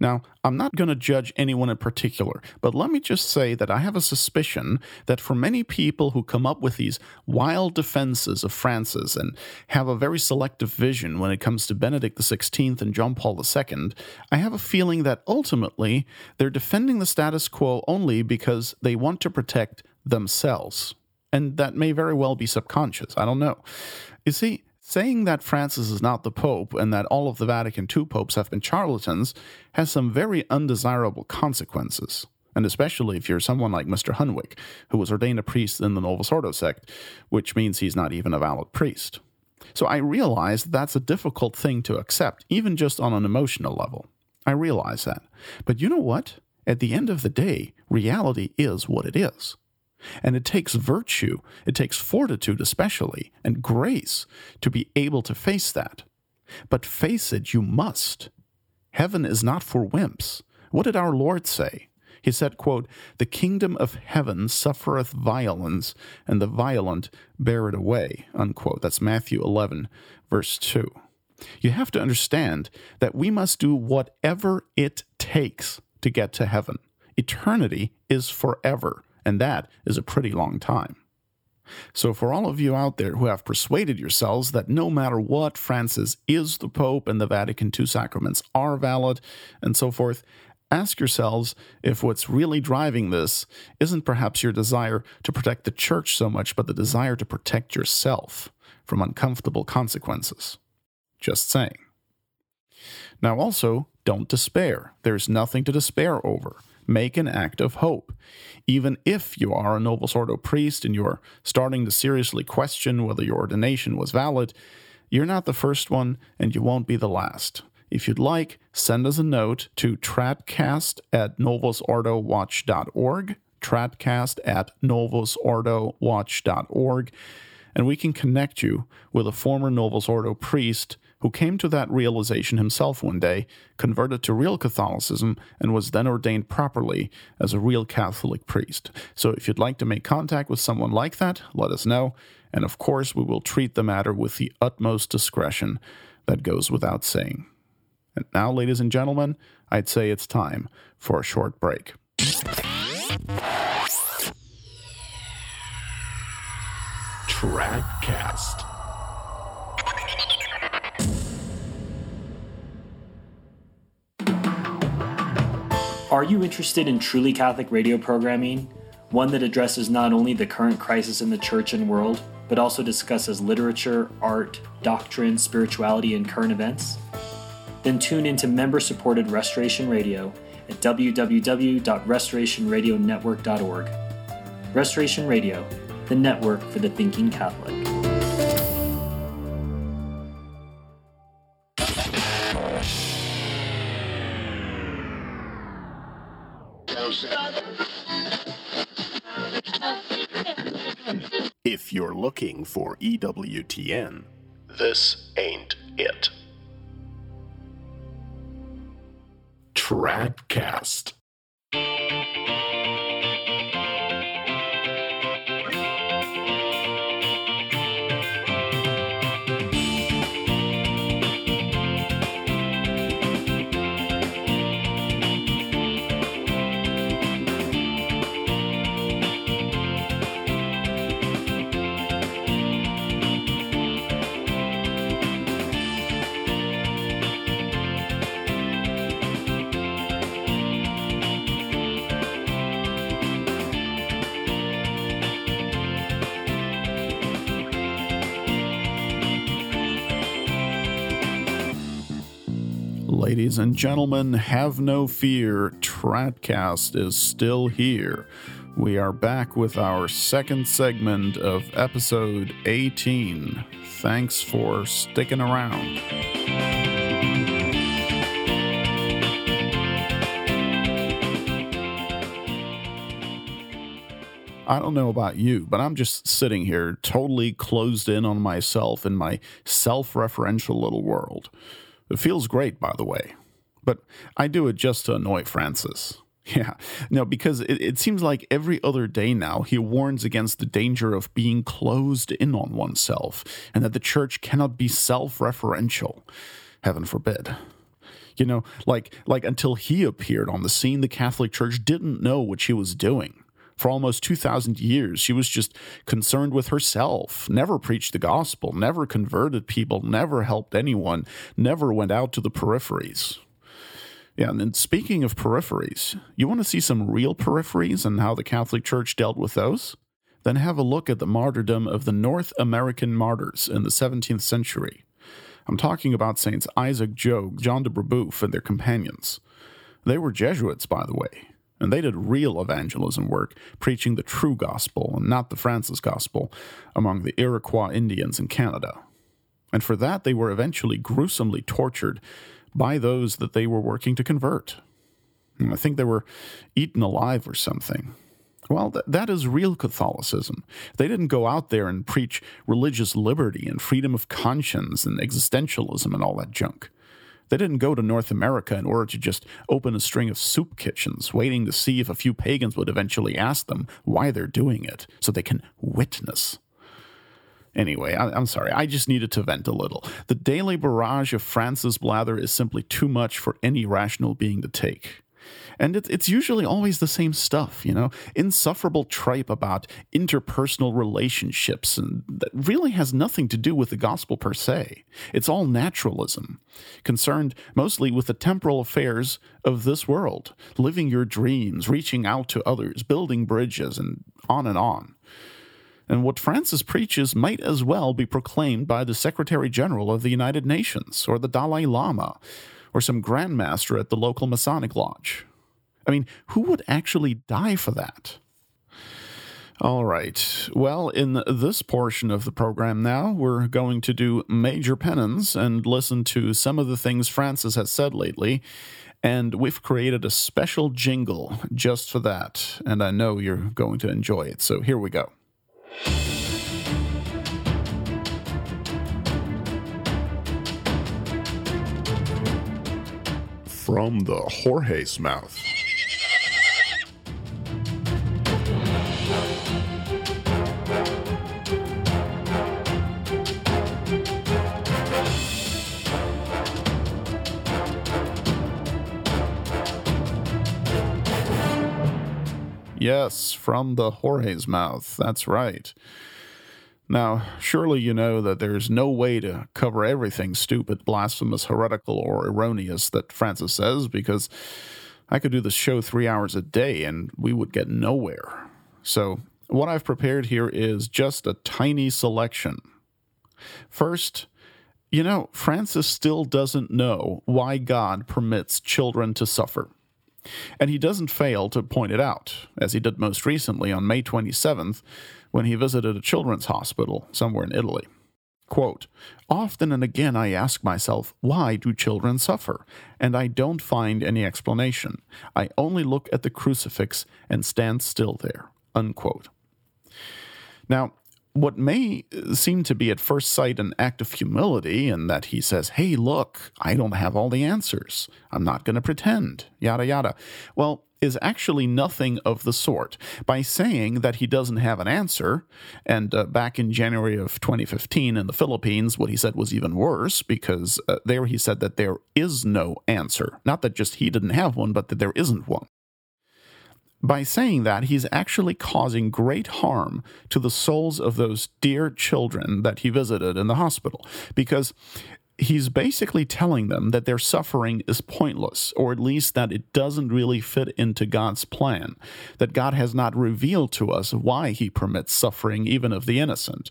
Now, I'm not going to judge anyone in particular, but let me just say that I have a suspicion that for many people who come up with these wild defenses of Francis and have a very selective vision when it comes to Benedict XVI and John Paul II, I have a feeling that ultimately they're defending the status quo only because they want to protect themselves. And that may very well be subconscious. I don't know. You see, saying that Francis is not the Pope and that all of the Vatican II popes have been charlatans has some very undesirable consequences, and especially if you're someone like Mr. Hunwick, who was ordained a priest in the Novus Ordo sect, which means he's not even a valid priest. So I realize that's a difficult thing to accept, even just on an emotional level. I realize that. But you know what? At the end of the day, reality is what it is. And it takes virtue, it takes fortitude especially, and grace to be able to face that. But face it, you must. Heaven is not for wimps. What did our Lord say? He said, quote, "The kingdom of heaven suffereth violence, and the violent bear it away," unquote. That's Matthew 11, verse 2. You have to understand that we must do whatever it takes to get to heaven. Eternity is forever. And that is a pretty long time. So for all of you out there who have persuaded yourselves that no matter what, Francis is the Pope and the Vatican II sacraments are valid and so forth, ask yourselves if what's really driving this isn't perhaps your desire to protect the Church so much, but the desire to protect yourself from uncomfortable consequences. Just saying. Now also, don't despair. There's nothing to despair over. Make an act of hope. Even if you are a Novus Ordo priest and you're starting to seriously question whether your ordination was valid, you're not the first one and you won't be the last. If you'd like, send us a note to Tradcast@NovusOrdoWatch.org, Tradcast@NovusOrdoWatch.org, and we can connect you with a former Novus Ordo priest who came to that realization himself one day, converted to real Catholicism, and was then ordained properly as a real Catholic priest. So if you'd like to make contact with someone like that, let us know, and of course we will treat the matter with the utmost discretion. That goes without saying. And now, ladies and gentlemen, I'd say it's time for a short break. Tradcast. Are you interested in truly Catholic radio programming? One that addresses not only the current crisis in the church and world, but also discusses literature, art, doctrine, spirituality, and current events? Then tune into member-supported Restoration Radio at www.restorationradionetwork.org. Restoration Radio, the network for the thinking Catholic. If you're looking for EWTN, this ain't it. Tradcast. Ladies and gentlemen, have no fear, Tradcast is still here. We are back with our second segment of episode 18. Thanks for sticking around. I don't know about you, but I'm just sitting here totally closed in on myself in my self-referential little world. It feels great, by the way, but I do it just to annoy Francis. Yeah, no, because it seems like every other day now he warns against the danger of being closed in on oneself and that the church cannot be self-referential. Heaven forbid. You know, like until he appeared on the scene, the Catholic Church didn't know what she was doing. For almost 2,000 years, she was just concerned with herself, never preached the gospel, never converted people, never helped anyone, never went out to the peripheries. Yeah, and then speaking of peripheries, you want to see some real peripheries and how the Catholic Church dealt with those? Then have a look at the martyrdom of the North American martyrs in the 17th century. I'm talking about Saints Isaac Jogues, John de Brebeuf, and their companions. They were Jesuits, by the way. And they did real evangelism work, preaching the true gospel, and not the Francis gospel, among the Iroquois Indians in Canada. And for that, they were eventually gruesomely tortured by those that they were working to convert. And I think they were eaten alive or something. Well, that is real Catholicism. They didn't go out there and preach religious liberty and freedom of conscience and existentialism and all that junk. They didn't go to North America in order to just open a string of soup kitchens, waiting to see if a few pagans would eventually ask them why they're doing it, so they can witness. Anyway, I'm sorry, I just needed to vent a little. The daily barrage of Francis Blather is simply too much for any rational being to take. And it's usually always the same stuff, you know, insufferable tripe about interpersonal relationships, and that really has nothing to do with the gospel per se. It's all naturalism, concerned mostly with the temporal affairs of this world, living your dreams, reaching out to others, building bridges, and on and on. And what Francis preaches might as well be proclaimed by the Secretary General of the United Nations, or the Dalai Lama, or some grandmaster at the local Masonic lodge. I mean, who would actually die for that? All right. Well, in this portion of the program now, we're going to do major penance and listen to some of the things Francis has said lately. And we've created a special jingle just for that. And I know you're going to enjoy it. So here we go. From the Jorge's mouth. Yes, from the Jorge's mouth. That's right. Now, surely you know that there's no way to cover everything stupid, blasphemous, heretical, or erroneous that Francis says, because I could do this show 3 hours a day and we would get nowhere. So what I've prepared here is just a tiny selection. First, you know, Francis still doesn't know why God permits children to suffer. And he doesn't fail to point it out, as he did most recently on May 27th, when he visited a children's hospital somewhere in Italy. Quote, "Often and again I ask myself, why do children suffer? And I don't find any explanation. I only look at the crucifix and stand still there." Unquote. Now, what may seem to be at first sight an act of humility in that he says, hey, look, I don't have all the answers. I'm not going to pretend, yada, yada. Well, is actually nothing of the sort. By saying that he doesn't have an answer, and back in January of 2015 in the Philippines, what he said was even worse, because there he said that there is no answer. Not that just he didn't have one, but that there isn't one. By saying that, he's actually causing great harm to the souls of those dear children that he visited in the hospital, because he's basically telling them that their suffering is pointless, or at least that it doesn't really fit into God's plan, that God has not revealed to us why he permits suffering even of the innocent.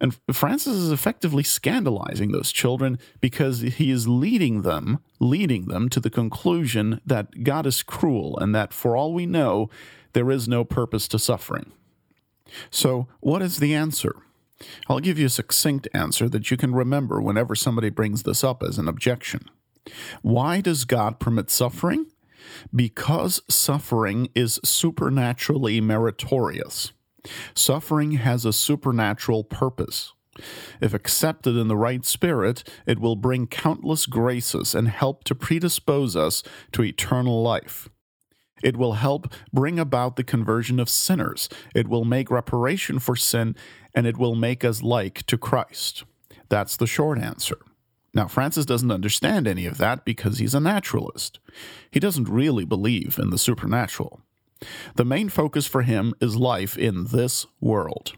And Francis is effectively scandalizing those children because he is leading them to the conclusion that God is cruel and that, for all we know, there is no purpose to suffering. So, what is the answer? I'll give you a succinct answer that you can remember whenever somebody brings this up as an objection. Why does God permit suffering? Because suffering is supernaturally meritorious. Suffering has a supernatural purpose. If accepted in the right spirit, it will bring countless graces and help to predispose us to eternal life. It will help bring about the conversion of sinners. It will make reparation for sin, and it will make us like to Christ. That's the short answer. Now, Francis doesn't understand any of that because he's a naturalist. He doesn't really believe in the supernatural. The main focus for him is life in this world.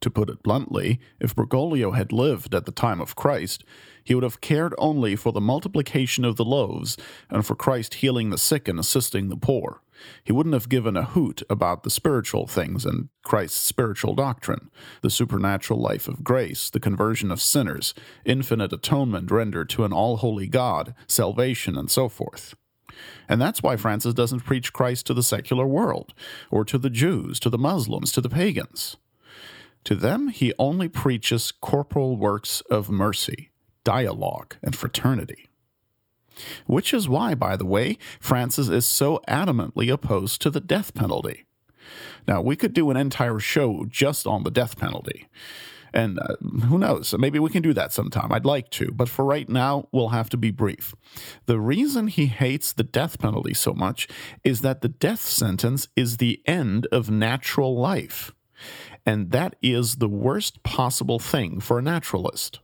To put it bluntly, if Bergoglio had lived at the time of Christ, he would have cared only for the multiplication of the loaves and for Christ healing the sick and assisting the poor. He wouldn't have given a hoot about the spiritual things and Christ's spiritual doctrine, the supernatural life of grace, the conversion of sinners, infinite atonement rendered to an all-holy God, salvation, and so forth. And that's why Francis doesn't preach Christ to the secular world, or to the Jews, to the Muslims, to the pagans. To them, he only preaches corporal works of mercy, dialogue, and fraternity. Which is why, by the way, Francis is so adamantly opposed to the death penalty. Now, we could do an entire show just on the death penalty. And who knows, maybe we can do that sometime. I'd like to, but for right now, we'll have to be brief. The reason he hates the death penalty so much is that the death sentence is the end of natural life. And that is the worst possible thing for a naturalist.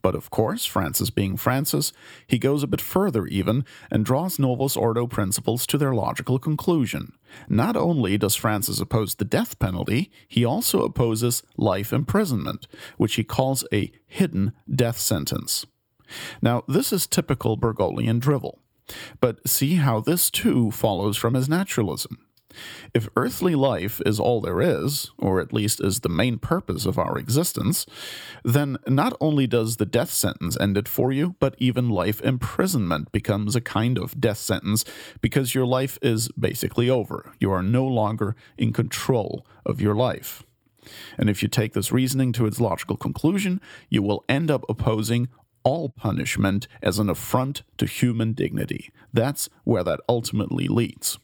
But of course, Francis being Francis, he goes a bit further even and draws Novus Ordo principles to their logical conclusion. Not only does Francis oppose the death penalty, he also opposes life imprisonment, which he calls a hidden death sentence. Now, this is typical Bergoglian drivel, but see how this too follows from his naturalism. If earthly life is all there is, or at least is the main purpose of our existence, then not only does the death sentence end it for you, but even life imprisonment becomes a kind of death sentence because your life is basically over. You are no longer in control of your life. And if you take this reasoning to its logical conclusion, you will end up opposing all punishment as an affront to human dignity. That's where that ultimately leads.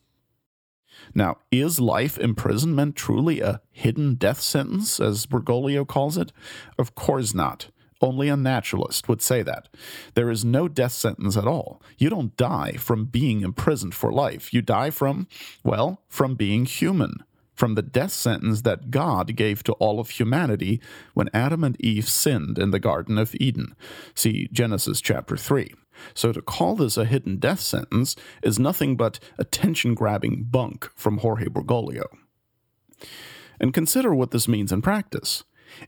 Now, is life imprisonment truly a hidden death sentence, as Bergoglio calls it? Of course not. Only a naturalist would say that. There is no death sentence at all. You don't die from being imprisoned for life. You die from, well, from being human, from the death sentence that God gave to all of humanity when Adam and Eve sinned in the Garden of Eden. See Genesis chapter 3. So to call this a hidden death sentence is nothing but attention-grabbing bunk from Jorge Bergoglio. And consider what this means in practice.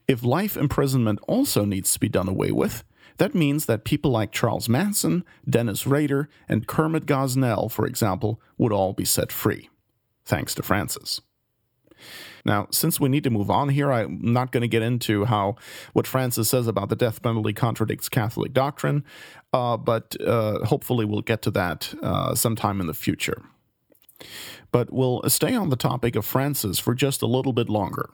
If life imprisonment also needs to be done away with, that means that people like Charles Manson, Dennis Rader, and Kermit Gosnell, for example, would all be set free, thanks to Francis. Now, since we need to move on here, I'm not going to get into how what Francis says about the death penalty contradicts Catholic doctrine, but hopefully we'll get to that sometime in the future. But we'll stay on the topic of Francis for just a little bit longer.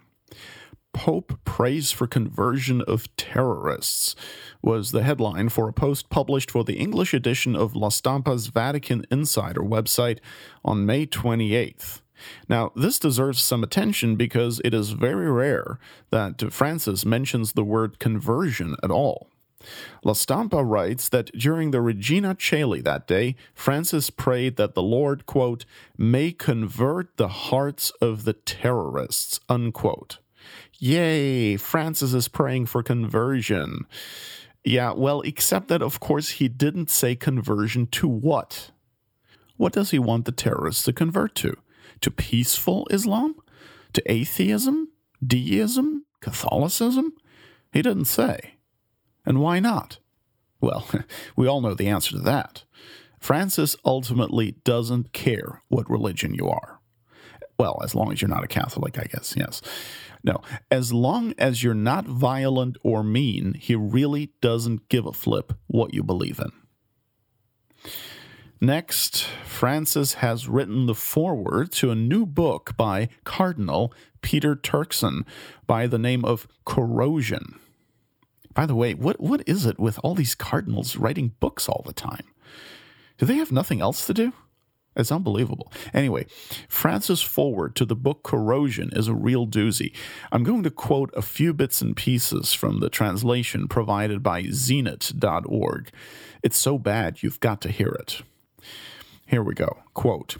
Pope Prays for Conversion of Terrorists was the headline for a post published for the English edition of La Stampa's Vatican Insider website on May 28th. Now, this deserves some attention because it is very rare that Francis mentions the word conversion at all. La Stampa writes that during the Regina Coeli that day, Francis prayed that the Lord, quote, may convert the hearts of the terrorists, unquote. Yay, Francis is praying for conversion. Yeah, well, except that, of course, he didn't say conversion to what. What does he want the terrorists to convert to? To peaceful Islam? To atheism? Deism? Catholicism? He didn't say. And why not? Well, we all know the answer to that. Francis ultimately doesn't care what religion you are. Well, as long as you're not a Catholic, I guess, yes. No, as long as you're not violent or mean, he really doesn't give a flip what you believe in. Next, Francis has written the foreword to a new book by Cardinal Peter Turkson by the name of Corrosion. By the way, what is it with all these cardinals writing books all the time? Do they have nothing else to do? It's unbelievable. Anyway, Francis' foreword to the book Corrosion is a real doozy. I'm going to quote a few bits and pieces from the translation provided by Zenit.org. It's so bad you've got to hear it. Here we go. Quote,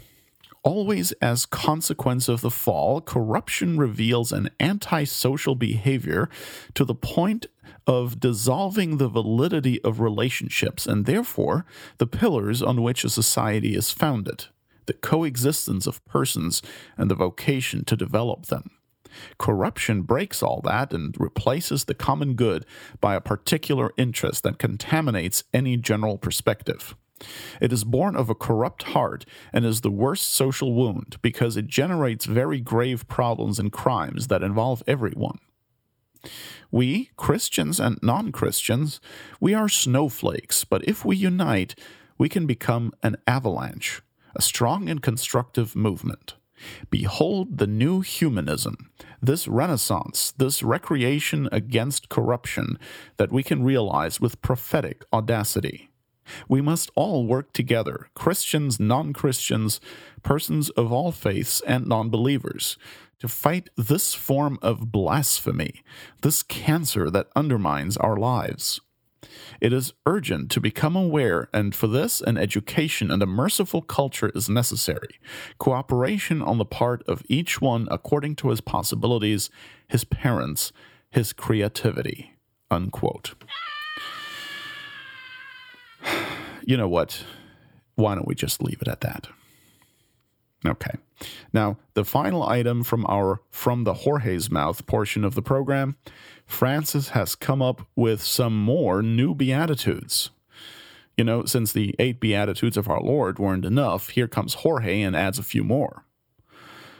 "Always as consequence of the fall, corruption reveals an antisocial behavior to the point of dissolving the validity of relationships and therefore the pillars on which a society is founded, the coexistence of persons and the vocation to develop them. Corruption breaks all that and replaces the common good by a particular interest that contaminates any general perspective. It is born of a corrupt heart and is the worst social wound because it generates very grave problems and crimes that involve everyone. We, Christians and non-Christians, we are snowflakes, but if we unite, we can become an avalanche, a strong and constructive movement. Behold the new humanism, this renaissance, this recreation against corruption that we can realize with prophetic audacity. We must all work together, Christians, non-Christians, persons of all faiths and non-believers, to fight this form of blasphemy, this cancer that undermines our lives. It is urgent to become aware, and for this an education and a merciful culture is necessary, cooperation on the part of each one according to his possibilities, his parents, his creativity." Unquote. You know what? Why don't we just leave it at that? Okay. Now, the final item from our From the Jorge's Mouth portion of the program, Francis has come up with some more new Beatitudes. You know, since the 8 Beatitudes of our Lord weren't enough, here comes Jorge and adds a few more.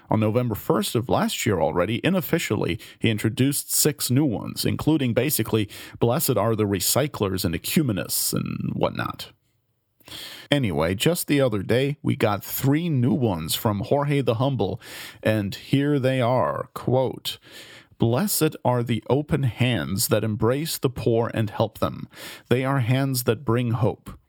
On November 1st of last year already, unofficially, he introduced 6 new ones, including basically, blessed are the recyclers and ecumenists and whatnot. Anyway, just the other day, we got 3 new ones from Jorge the Humble, and here they are, quote, "Blessed are the open hands that embrace the poor and help them. They are hands that bring hope.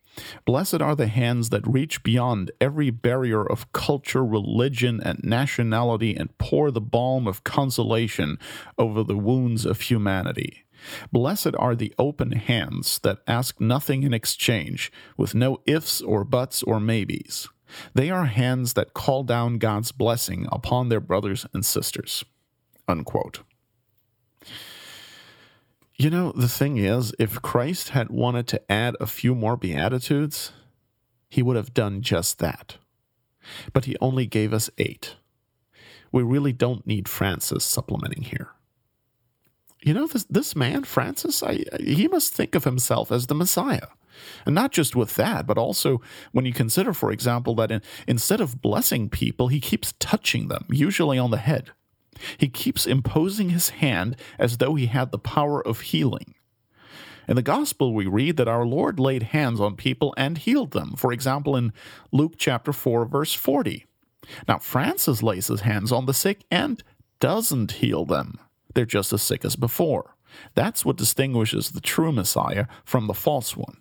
Blessed are the hands that reach beyond every barrier of culture, religion, and nationality and pour the balm of consolation over the wounds of humanity. Blessed are the open hands that ask nothing in exchange, with no ifs or buts or maybes. They are hands that call down God's blessing upon their brothers and sisters." Unquote. You know, the thing is, if Christ had wanted to add a few more Beatitudes, he would have done just that. But he only gave us 8. We really don't need Francis supplementing here. You know, this man, Francis, he must think of himself as the Messiah. And not just with that, but also when you consider, for example, that instead of blessing people, he keeps touching them, usually on the head. He keeps imposing his hand as though he had the power of healing. In the Gospel, we read that our Lord laid hands on people and healed them. For example, in Luke chapter 4, verse 40. Now, Francis lays his hands on the sick and doesn't heal them. They're just as sick as before. That's what distinguishes the true Messiah from the false one.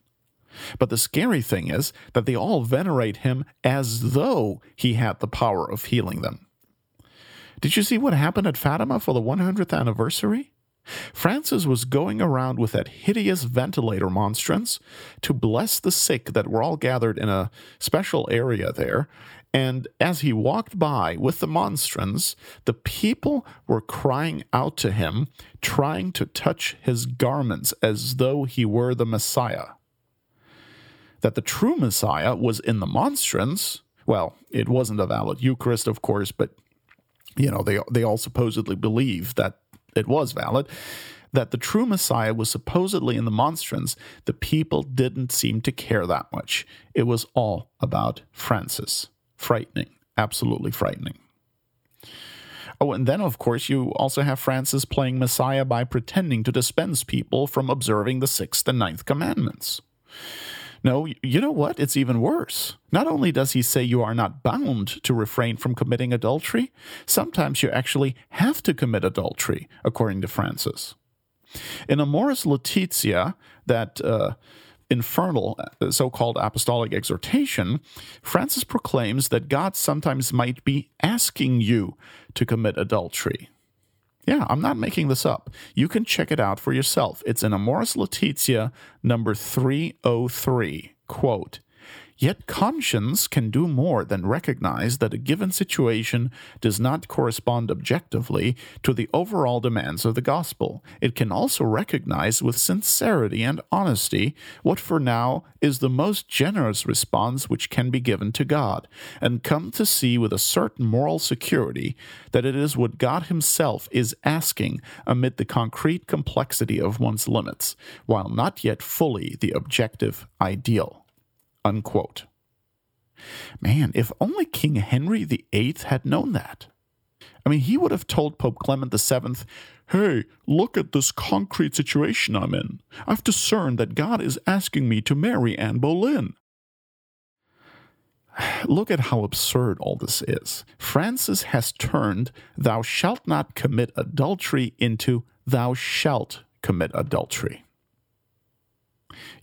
But the scary thing is that they all venerate him as though he had the power of healing them. Did you see what happened at Fatima for the 100th anniversary? Francis was going around with that hideous ventilator monstrance to bless the sick that were all gathered in a special area there, and as he walked by with the monstrance, the people were crying out to him, trying to touch his garments as though he were the Messiah. That the true Messiah was in the monstrance, well, it wasn't a valid Eucharist, of course, but you know, they all supposedly believe that it was valid, that the true Messiah was supposedly in the monstrance, the people didn't seem to care that much. It was all about Francis. Frightening. Absolutely frightening. Oh, and then, of course, you also have Francis playing Messiah by pretending to dispense people from observing the 6th and 9th commandments. No, you know what? It's even worse. Not only does he say you are not bound to refrain from committing adultery, sometimes you actually have to commit adultery, according to Francis. In Amoris Laetitia, that infernal so-called apostolic exhortation, Francis proclaims that God sometimes might be asking you to commit adultery. Yeah, I'm not making this up. You can check it out for yourself. It's in Amoris Laetitia, number 303, quote, "Yet conscience can do more than recognize that a given situation does not correspond objectively to the overall demands of the gospel. It can also recognize with sincerity and honesty what for now is the most generous response which can be given to God, and come to see with a certain moral security that it is what God himself is asking amid the concrete complexity of one's limits, while not yet fully the objective ideal." Unquote. Man, if only King Henry VIII had known that. I mean, he would have told Pope Clement VII, "Hey, look at this concrete situation I'm in. I've discerned that God is asking me to marry Anne Boleyn." Look at how absurd all this is. Francis has turned "thou shalt not commit adultery" into "thou shalt commit adultery."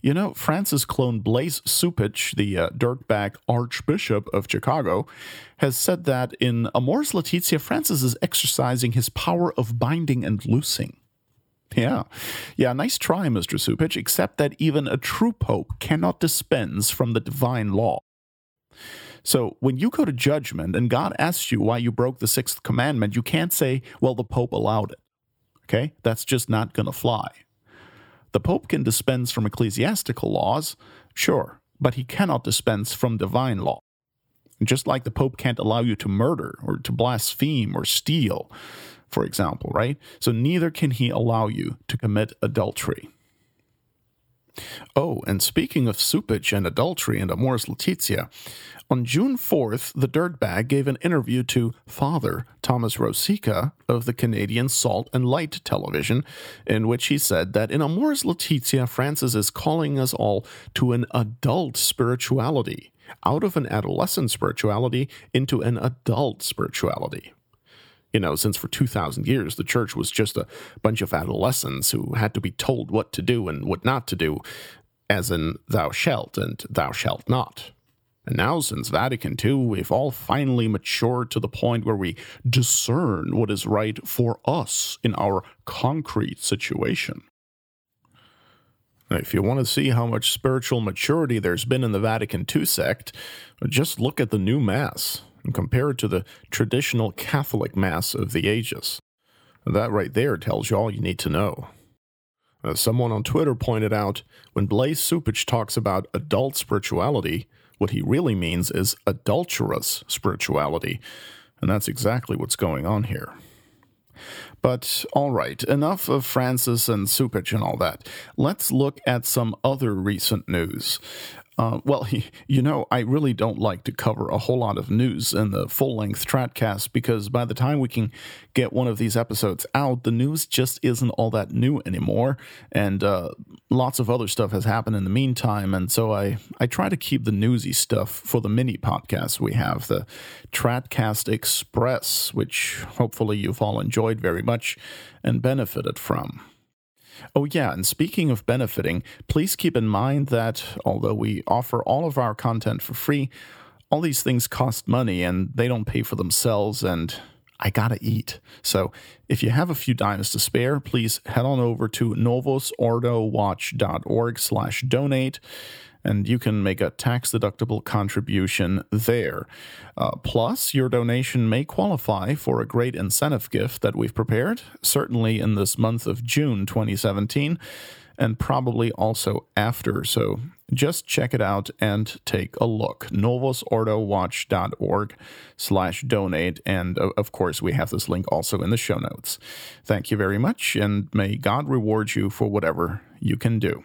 You know, Francis clone Blaise Supich, the dirtbag Archbishop of Chicago, has said that in Amoris Laetitia, Francis is exercising his power of binding and loosing. Yeah, nice try, Mr. Supich, except that even a true pope cannot dispense from the divine law. So when you go to judgment and God asks you why you broke the 6th commandment, you can't say, well, the pope allowed it. Okay? That's just not going to fly. The Pope can dispense from ecclesiastical laws, sure, but he cannot dispense from divine law. Just like the Pope can't allow you to murder or to blaspheme or steal, for example, right? So neither can he allow you to commit adultery. Oh, and speaking of Supich and adultery and Amoris Laetitia, on June 4th, the dirtbag gave an interview to Father Thomas Rosica of the Canadian Salt and Light television, in which he said that in Amoris Laetitia, Francis is calling us all to an adult spirituality, out of an adolescent spirituality into an adult spirituality. You know, since for 2,000 years, the church was just a bunch of adolescents who had to be told what to do and what not to do, as in thou shalt and thou shalt not. And now, since Vatican II, we've all finally matured to the point where we discern what is right for us in our concrete situation. Now, if you want to see how much spiritual maturity there's been in the Vatican II sect, just look at the new Mass and compared to the traditional Catholic Mass of the ages. That right there tells you all you need to know. As someone on Twitter pointed out, when Blaise Supich talks about adult spirituality, what he really means is adulterous spirituality, and that's exactly what's going on here. But, all right, enough of Francis and Supich and all that. Let's look at some other recent news. Well, you know, I really don't like to cover a whole lot of news in the full-length Tradcast because by the time we can get one of these episodes out, the news just isn't all that new anymore, and lots of other stuff has happened in the meantime, and so I try to keep the newsy stuff for the mini-podcast we have, the Tradcast Express, which hopefully you've all enjoyed very much and benefited from. Oh yeah, and speaking of benefiting, please keep in mind that although we offer all of our content for free, all these things cost money and they don't pay for themselves, and I gotta eat. So if you have a few dimes to spare, please head on over to novusordowatch.org/donate, and you can make a tax-deductible contribution there. Plus, your donation may qualify for a great incentive gift that we've prepared, certainly in this month of June 2017, and probably also after. So just check it out and take a look. novusordowatch.org/donate. And of course, we have this link also in the show notes. Thank you very much, and may God reward you for whatever you can do.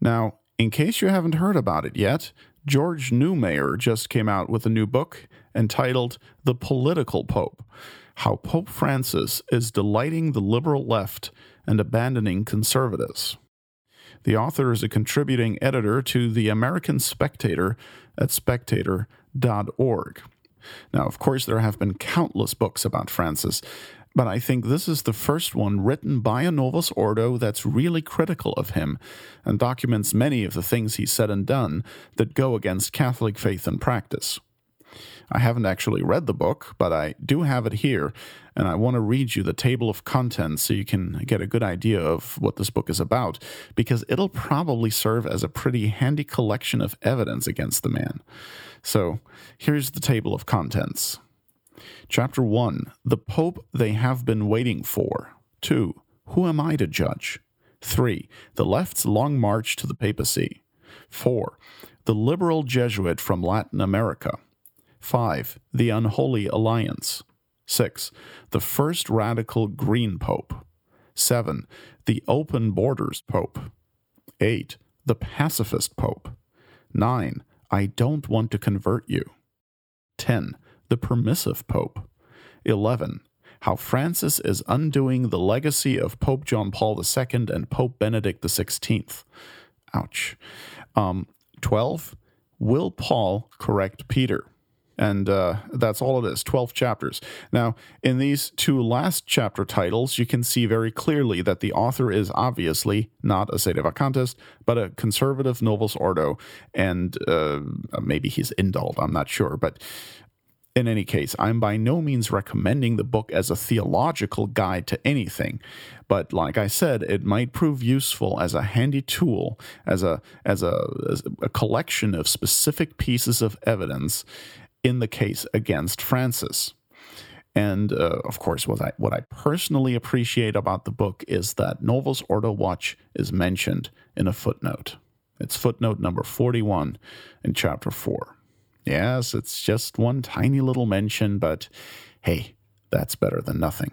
Now, in case you haven't heard about it yet, Jorge Neumeyer just came out with a new book entitled The Political Pope: how Pope Francis is delighting the liberal left and abandoning conservatives. The author is a contributing editor to the American Spectator at spectator.org. Now, of course, there have been countless books about Francis, but I think this is the first one written by a Novus Ordo that's really critical of him and documents many of the things he said and done that go against Catholic faith and practice. I haven't actually read the book, but I do have it here, and I want to read you the table of contents so you can get a good idea of what this book is about, because it'll probably serve as a pretty handy collection of evidence against the man. So, here's the table of contents. Chapter 1. The Pope they have been waiting for. 2. Who am I to judge? 3. The left's long march to the papacy. 4. The liberal Jesuit from Latin America. 5. The Unholy Alliance. 6. The First Radical Green Pope. 7. The Open Borders Pope. 8. The Pacifist Pope. 9. I Don't Want to Convert You. 10. The Permissive Pope. 11. How Francis is Undoing the Legacy of Pope John Paul II and Pope Benedict XVI. Ouch. 12. Will Paul Correct Peter? And that's all it is, 12 chapters. Now, in these two last chapter titles, you can see very clearly that the author is obviously not a sedevacantist, but a conservative Novus Ordo, and maybe he's indult, I'm not sure. But in any case, I'm by no means recommending the book as a theological guide to anything. But like I said, it might prove useful as a handy tool, as a collection of specific pieces of evidence in the case against Francis. And, of course, what I personally appreciate about the book is that Novus Ordo Watch is mentioned in a footnote. It's footnote number 41 in Chapter 4. Yes, it's just one tiny little mention, but hey, that's better than nothing.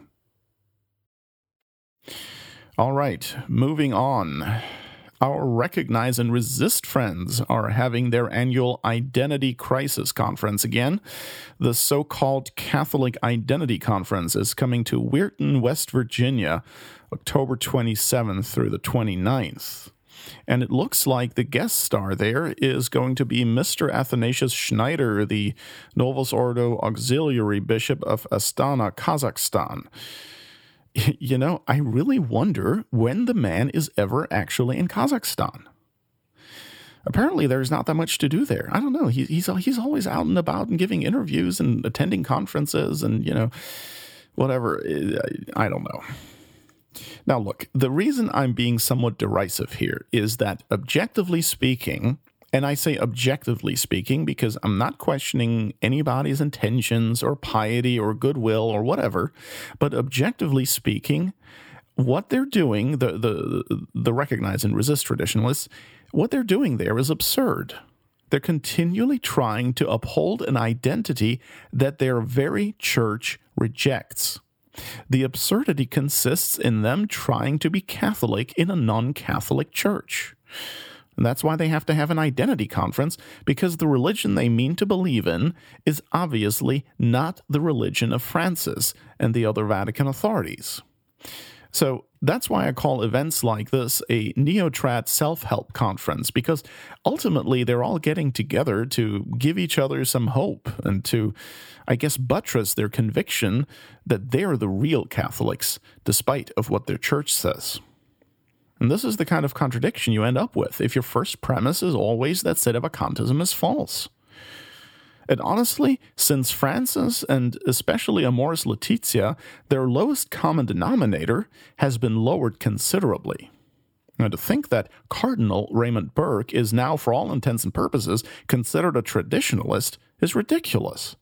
All right, moving on. Our Recognize and Resist friends are having their annual Identity Crisis Conference again. The so-called Catholic Identity Conference is coming to Weirton, West Virginia, October 27th through the 29th. And it looks like the guest star there is going to be Mr. Athanasius Schneider, the Novus Ordo Auxiliary Bishop of Astana, Kazakhstan. You know, I really wonder when the man is ever actually in Kazakhstan. Apparently, there's not that much to do there. I don't know. He's always out and about and giving interviews and attending conferences and, you know, whatever. I don't know. Now, look, the reason I'm being somewhat derisive here is that objectively speaking, and I say objectively speaking because I'm not questioning anybody's intentions or piety or goodwill or whatever, but objectively speaking, what they're doing, the Recognize and Resist traditionalists, what they're doing there is absurd. They're continually trying to uphold an identity that their very church rejects. The absurdity consists in them trying to be Catholic in a non-Catholic church. And that's why they have to have an identity conference, because the religion they mean to believe in is obviously not the religion of Francis and the other Vatican authorities. So that's why I call events like this a neo-trad self-help conference, because ultimately they're all getting together to give each other some hope and to, I guess, buttress their conviction that they're the real Catholics, despite of what their church says. And this is the kind of contradiction you end up with if your first premise is always that sedevacantism is false. And honestly, since Francis, and especially Amoris Laetitia, their lowest common denominator has been lowered considerably. Now, to think that Cardinal Raymond Burke is now, for all intents and purposes, considered a traditionalist is ridiculous.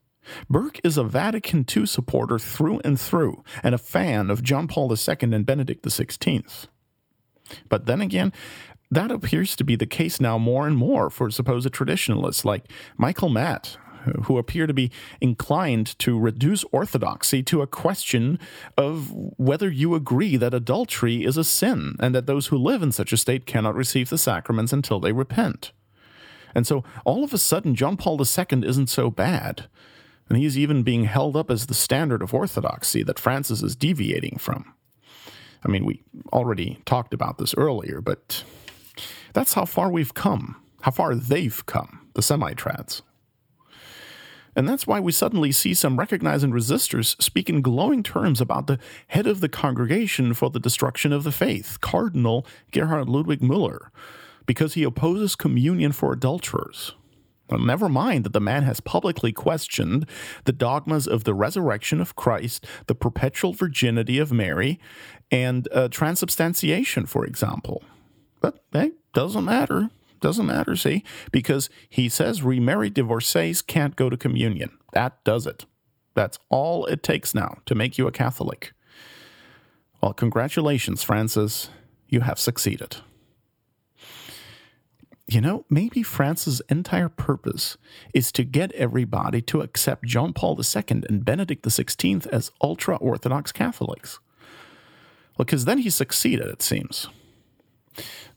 Burke is a Vatican II supporter through and through, and a fan of John Paul II and Benedict XVI. But then again, that appears to be the case now more and more for supposed traditionalists like Michael Matt, who appear to be inclined to reduce orthodoxy to a question of whether you agree that adultery is a sin and that those who live in such a state cannot receive the sacraments until they repent. And so all of a sudden, John Paul II isn't so bad. and he is even being held up as the standard of orthodoxy that Francis is deviating from. I mean, we already talked about this earlier, but that's how far we've come, how far they've come, the semi-trads. And that's why we suddenly see some recognizing resistors speak in glowing terms about the head of the Congregation for the Destruction of the Faith, Cardinal Gerhard Ludwig Müller, because he opposes communion for adulterers. Well, never mind that the man has publicly questioned the dogmas of the resurrection of Christ, the perpetual virginity of Mary, and transubstantiation, for example. But hey, doesn't matter. Doesn't matter, see? Because he says remarried divorcees can't go to communion. That does it. That's all it takes now to make you a Catholic. Well, congratulations, Francis. You have succeeded. You know, maybe France's entire purpose is to get everybody to accept John Paul II and Benedict XVI as ultra-Orthodox Catholics. Well, because then he succeeded, it seems.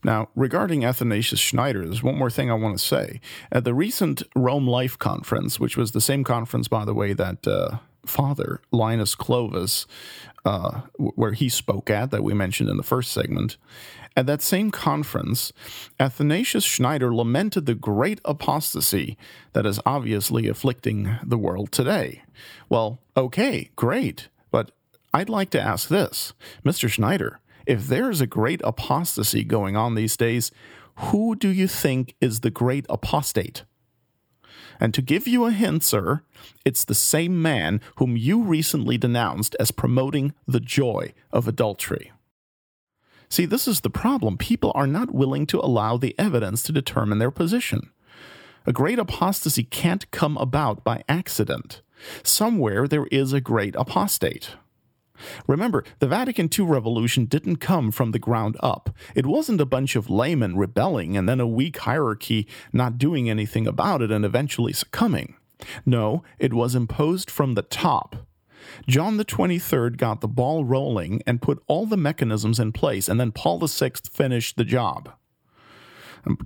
Now, regarding Athanasius Schneider, there's one more thing I want to say. At the recent Rome Life Conference, which was the same conference, by the way, that Father Linus Clovis, where he spoke at, that we mentioned in the first segment. At that same conference, Athanasius Schneider lamented the great apostasy that is obviously afflicting the world today. Well, okay, great, but I'd like to ask this. Mr. Schneider, if there's a great apostasy going on these days, who do you think is the great apostate? And to give you a hint, sir, it's the same man whom you recently denounced as promoting the joy of adultery. See, this is the problem. People are not willing to allow the evidence to determine their position. A great apostasy can't come about by accident. Somewhere there is a great apostate. Remember, the Vatican II revolution didn't come from the ground up. It wasn't a bunch of laymen rebelling and then a weak hierarchy not doing anything about it and eventually succumbing. No, it was imposed from the top. John the 23rd got the ball rolling and put all the mechanisms in place, and then Paul VI finished the job.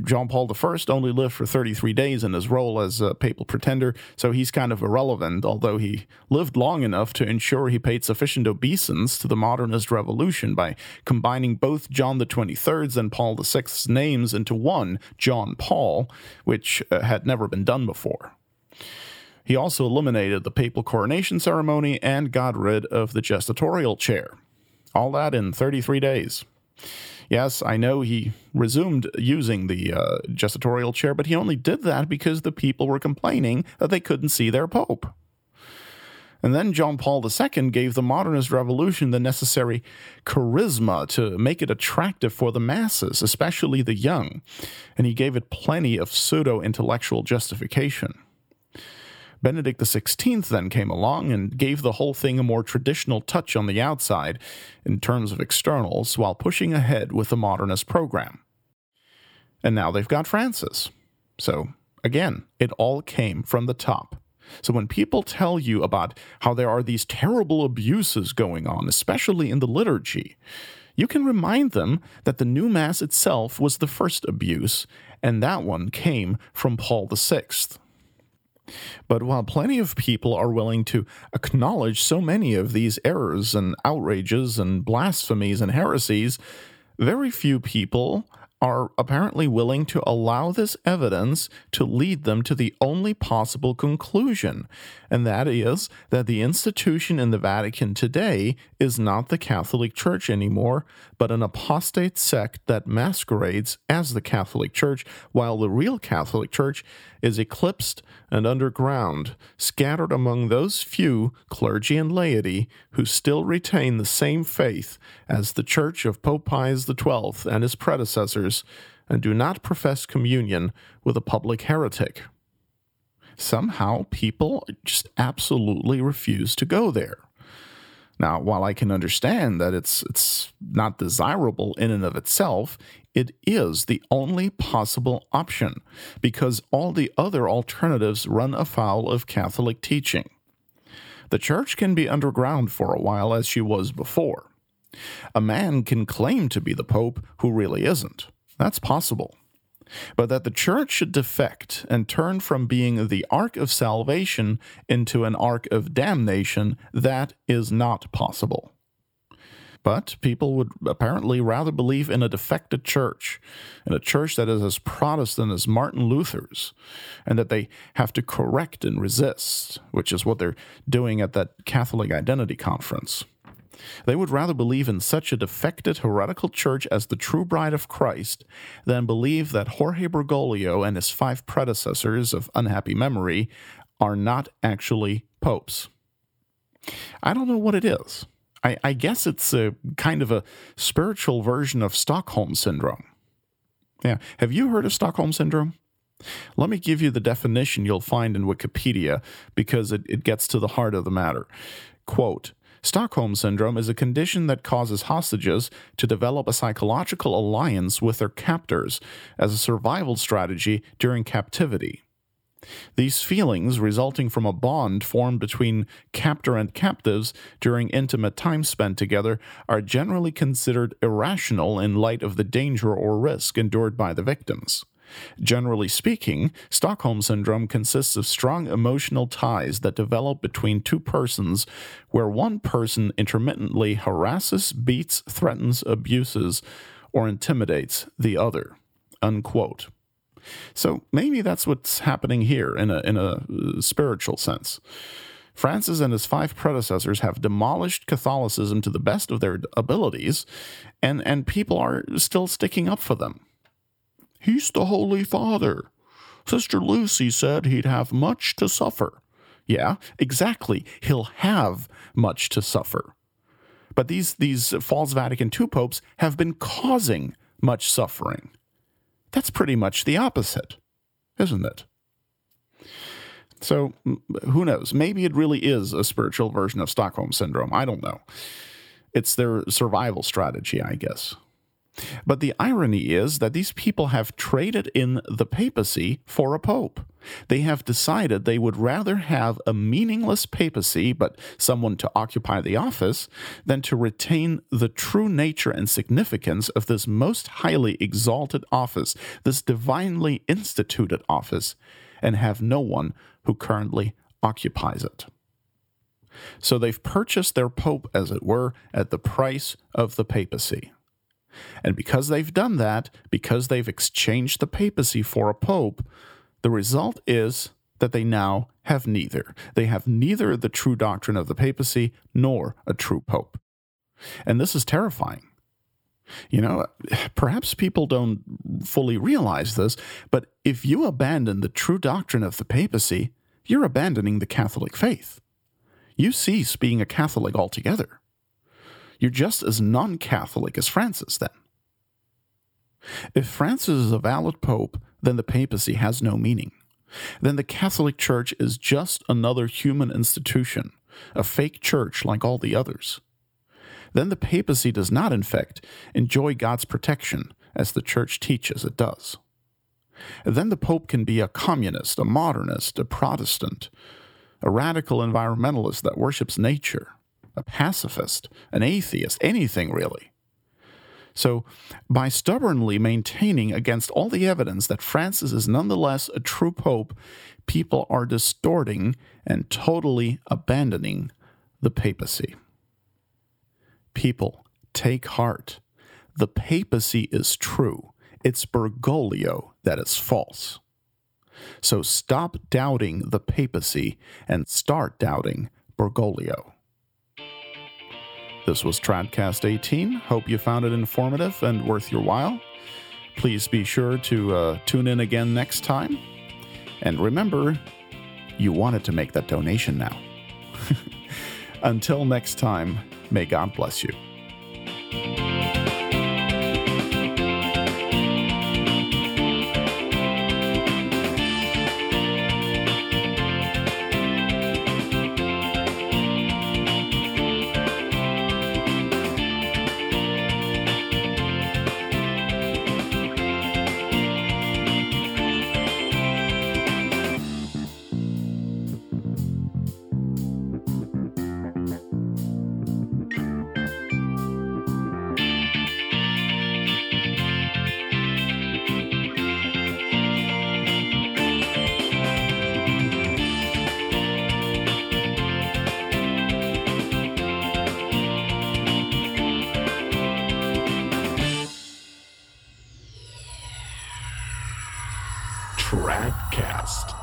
John Paul I only lived for 33 days in his role as a papal pretender, so he's kind of irrelevant, although he lived long enough to ensure he paid sufficient obeisance to the modernist revolution by combining both John the 23rd's and Paul VI's names into one, John Paul, which had never been done before. He also eliminated the papal coronation ceremony and got rid of the gestatorial chair. All that in 33 days. Yes, I know he resumed using the gestatorial chair, but he only did that because the people were complaining that they couldn't see their pope. And then John Paul II gave the modernist revolution the necessary charisma to make it attractive for the masses, especially the young, and he gave it plenty of pseudo-intellectual justification. Benedict XVI then came along and gave the whole thing a more traditional touch on the outside in terms of externals while pushing ahead with the modernist program. And now they've got Francis. So, again, it all came from the top. So when people tell you about how there are these terrible abuses going on, especially in the liturgy, you can remind them that the new Mass itself was the first abuse, and that one came from Paul VI. But while plenty of people are willing to acknowledge so many of these errors and outrages and blasphemies and heresies, very few people are apparently willing to allow this evidence to lead them to the only possible conclusion, and that is that the institution in the Vatican today is not the Catholic Church anymore, but an apostate sect that masquerades as the Catholic Church, while the real Catholic Church is eclipsed and underground, scattered among those few, clergy and laity, who still retain the same faith as the Church of Pope Pius XII and his predecessors, and do not profess communion with a public heretic. Somehow, people just absolutely refuse to go there. Now, while I can understand that it's not desirable in and of itself, it is the only possible option, because all the other alternatives run afoul of Catholic teaching. The Church can be underground for a while as she was before. A man can claim to be the Pope who really isn't. That's possible. but that the Church should defect and turn from being the ark of salvation into an ark of damnation, that is not possible. But people would apparently rather believe in a defected church, in a church that is as Protestant as Martin Luther's, and that they have to correct and resist, which is what they're doing at that Catholic Identity Conference. They would rather believe in such a defected heretical church as the true bride of Christ than believe that Jorge Bergoglio and his 5 predecessors of unhappy memory are not actually popes. I don't know what it is. I guess it's a kind of a spiritual version of Stockholm Syndrome. Yeah, have you heard of Stockholm Syndrome? Let me give you the definition you'll find in Wikipedia, because it gets to the heart of the matter. Quote, Stockholm Syndrome is a condition that causes hostages to develop a psychological alliance with their captors as a survival strategy during captivity. These feelings, resulting from a bond formed between captor and captives during intimate time spent together, are generally considered irrational in light of the danger or risk endured by the victims. Generally speaking, Stockholm Syndrome consists of strong emotional ties that develop between two persons, where one person intermittently harasses, beats, threatens, abuses, or intimidates the other. Unquote. So maybe that's what's happening here in a spiritual sense. Francis and his 5 predecessors have demolished Catholicism to the best of their abilities, and people are still sticking up for them. He's the Holy Father. Sister Lucy said he'd have much to suffer. Yeah, exactly. He'll have much to suffer. But these false Vatican II popes have been causing much suffering. That's pretty much the opposite, isn't it? So, who knows? Maybe it really is a spiritual version of Stockholm Syndrome. I don't know. It's their survival strategy, I guess. But the irony is that these people have traded in the papacy for a pope. They have decided they would rather have a meaningless papacy, but someone to occupy the office, than to retain the true nature and significance of this most highly exalted office, this divinely instituted office, and have no one who currently occupies it. So they've purchased their pope, as it were, at the price of the papacy. And because they've done that, because they've exchanged the papacy for a pope, the result is that they now have neither. They have neither the true doctrine of the papacy nor a true pope. And this is terrifying. You know, perhaps people don't fully realize this, but if you abandon the true doctrine of the papacy, you're abandoning the Catholic faith. You cease being a Catholic altogether. You're just as non-Catholic as Francis, then. If Francis is a valid pope, then the papacy has no meaning. Then the Catholic Church is just another human institution, a fake church like all the others. Then the papacy does not, in fact, enjoy God's protection, as the Church teaches it does. Then the pope can be a communist, a modernist, a Protestant, a radical environmentalist that worships nature, a pacifist, an atheist, anything really. So, by stubbornly maintaining against all the evidence that Francis is nonetheless a true pope, people are distorting and totally abandoning the papacy. People, take heart. The papacy is true. It's Bergoglio that is false. So stop doubting the papacy and start doubting Bergoglio. This was Tradcast 18. Hope you found it informative and worth your while. Please be sure to tune in again next time. And remember, you wanted to make that donation now. Until next time, may God bless you. Tradcast.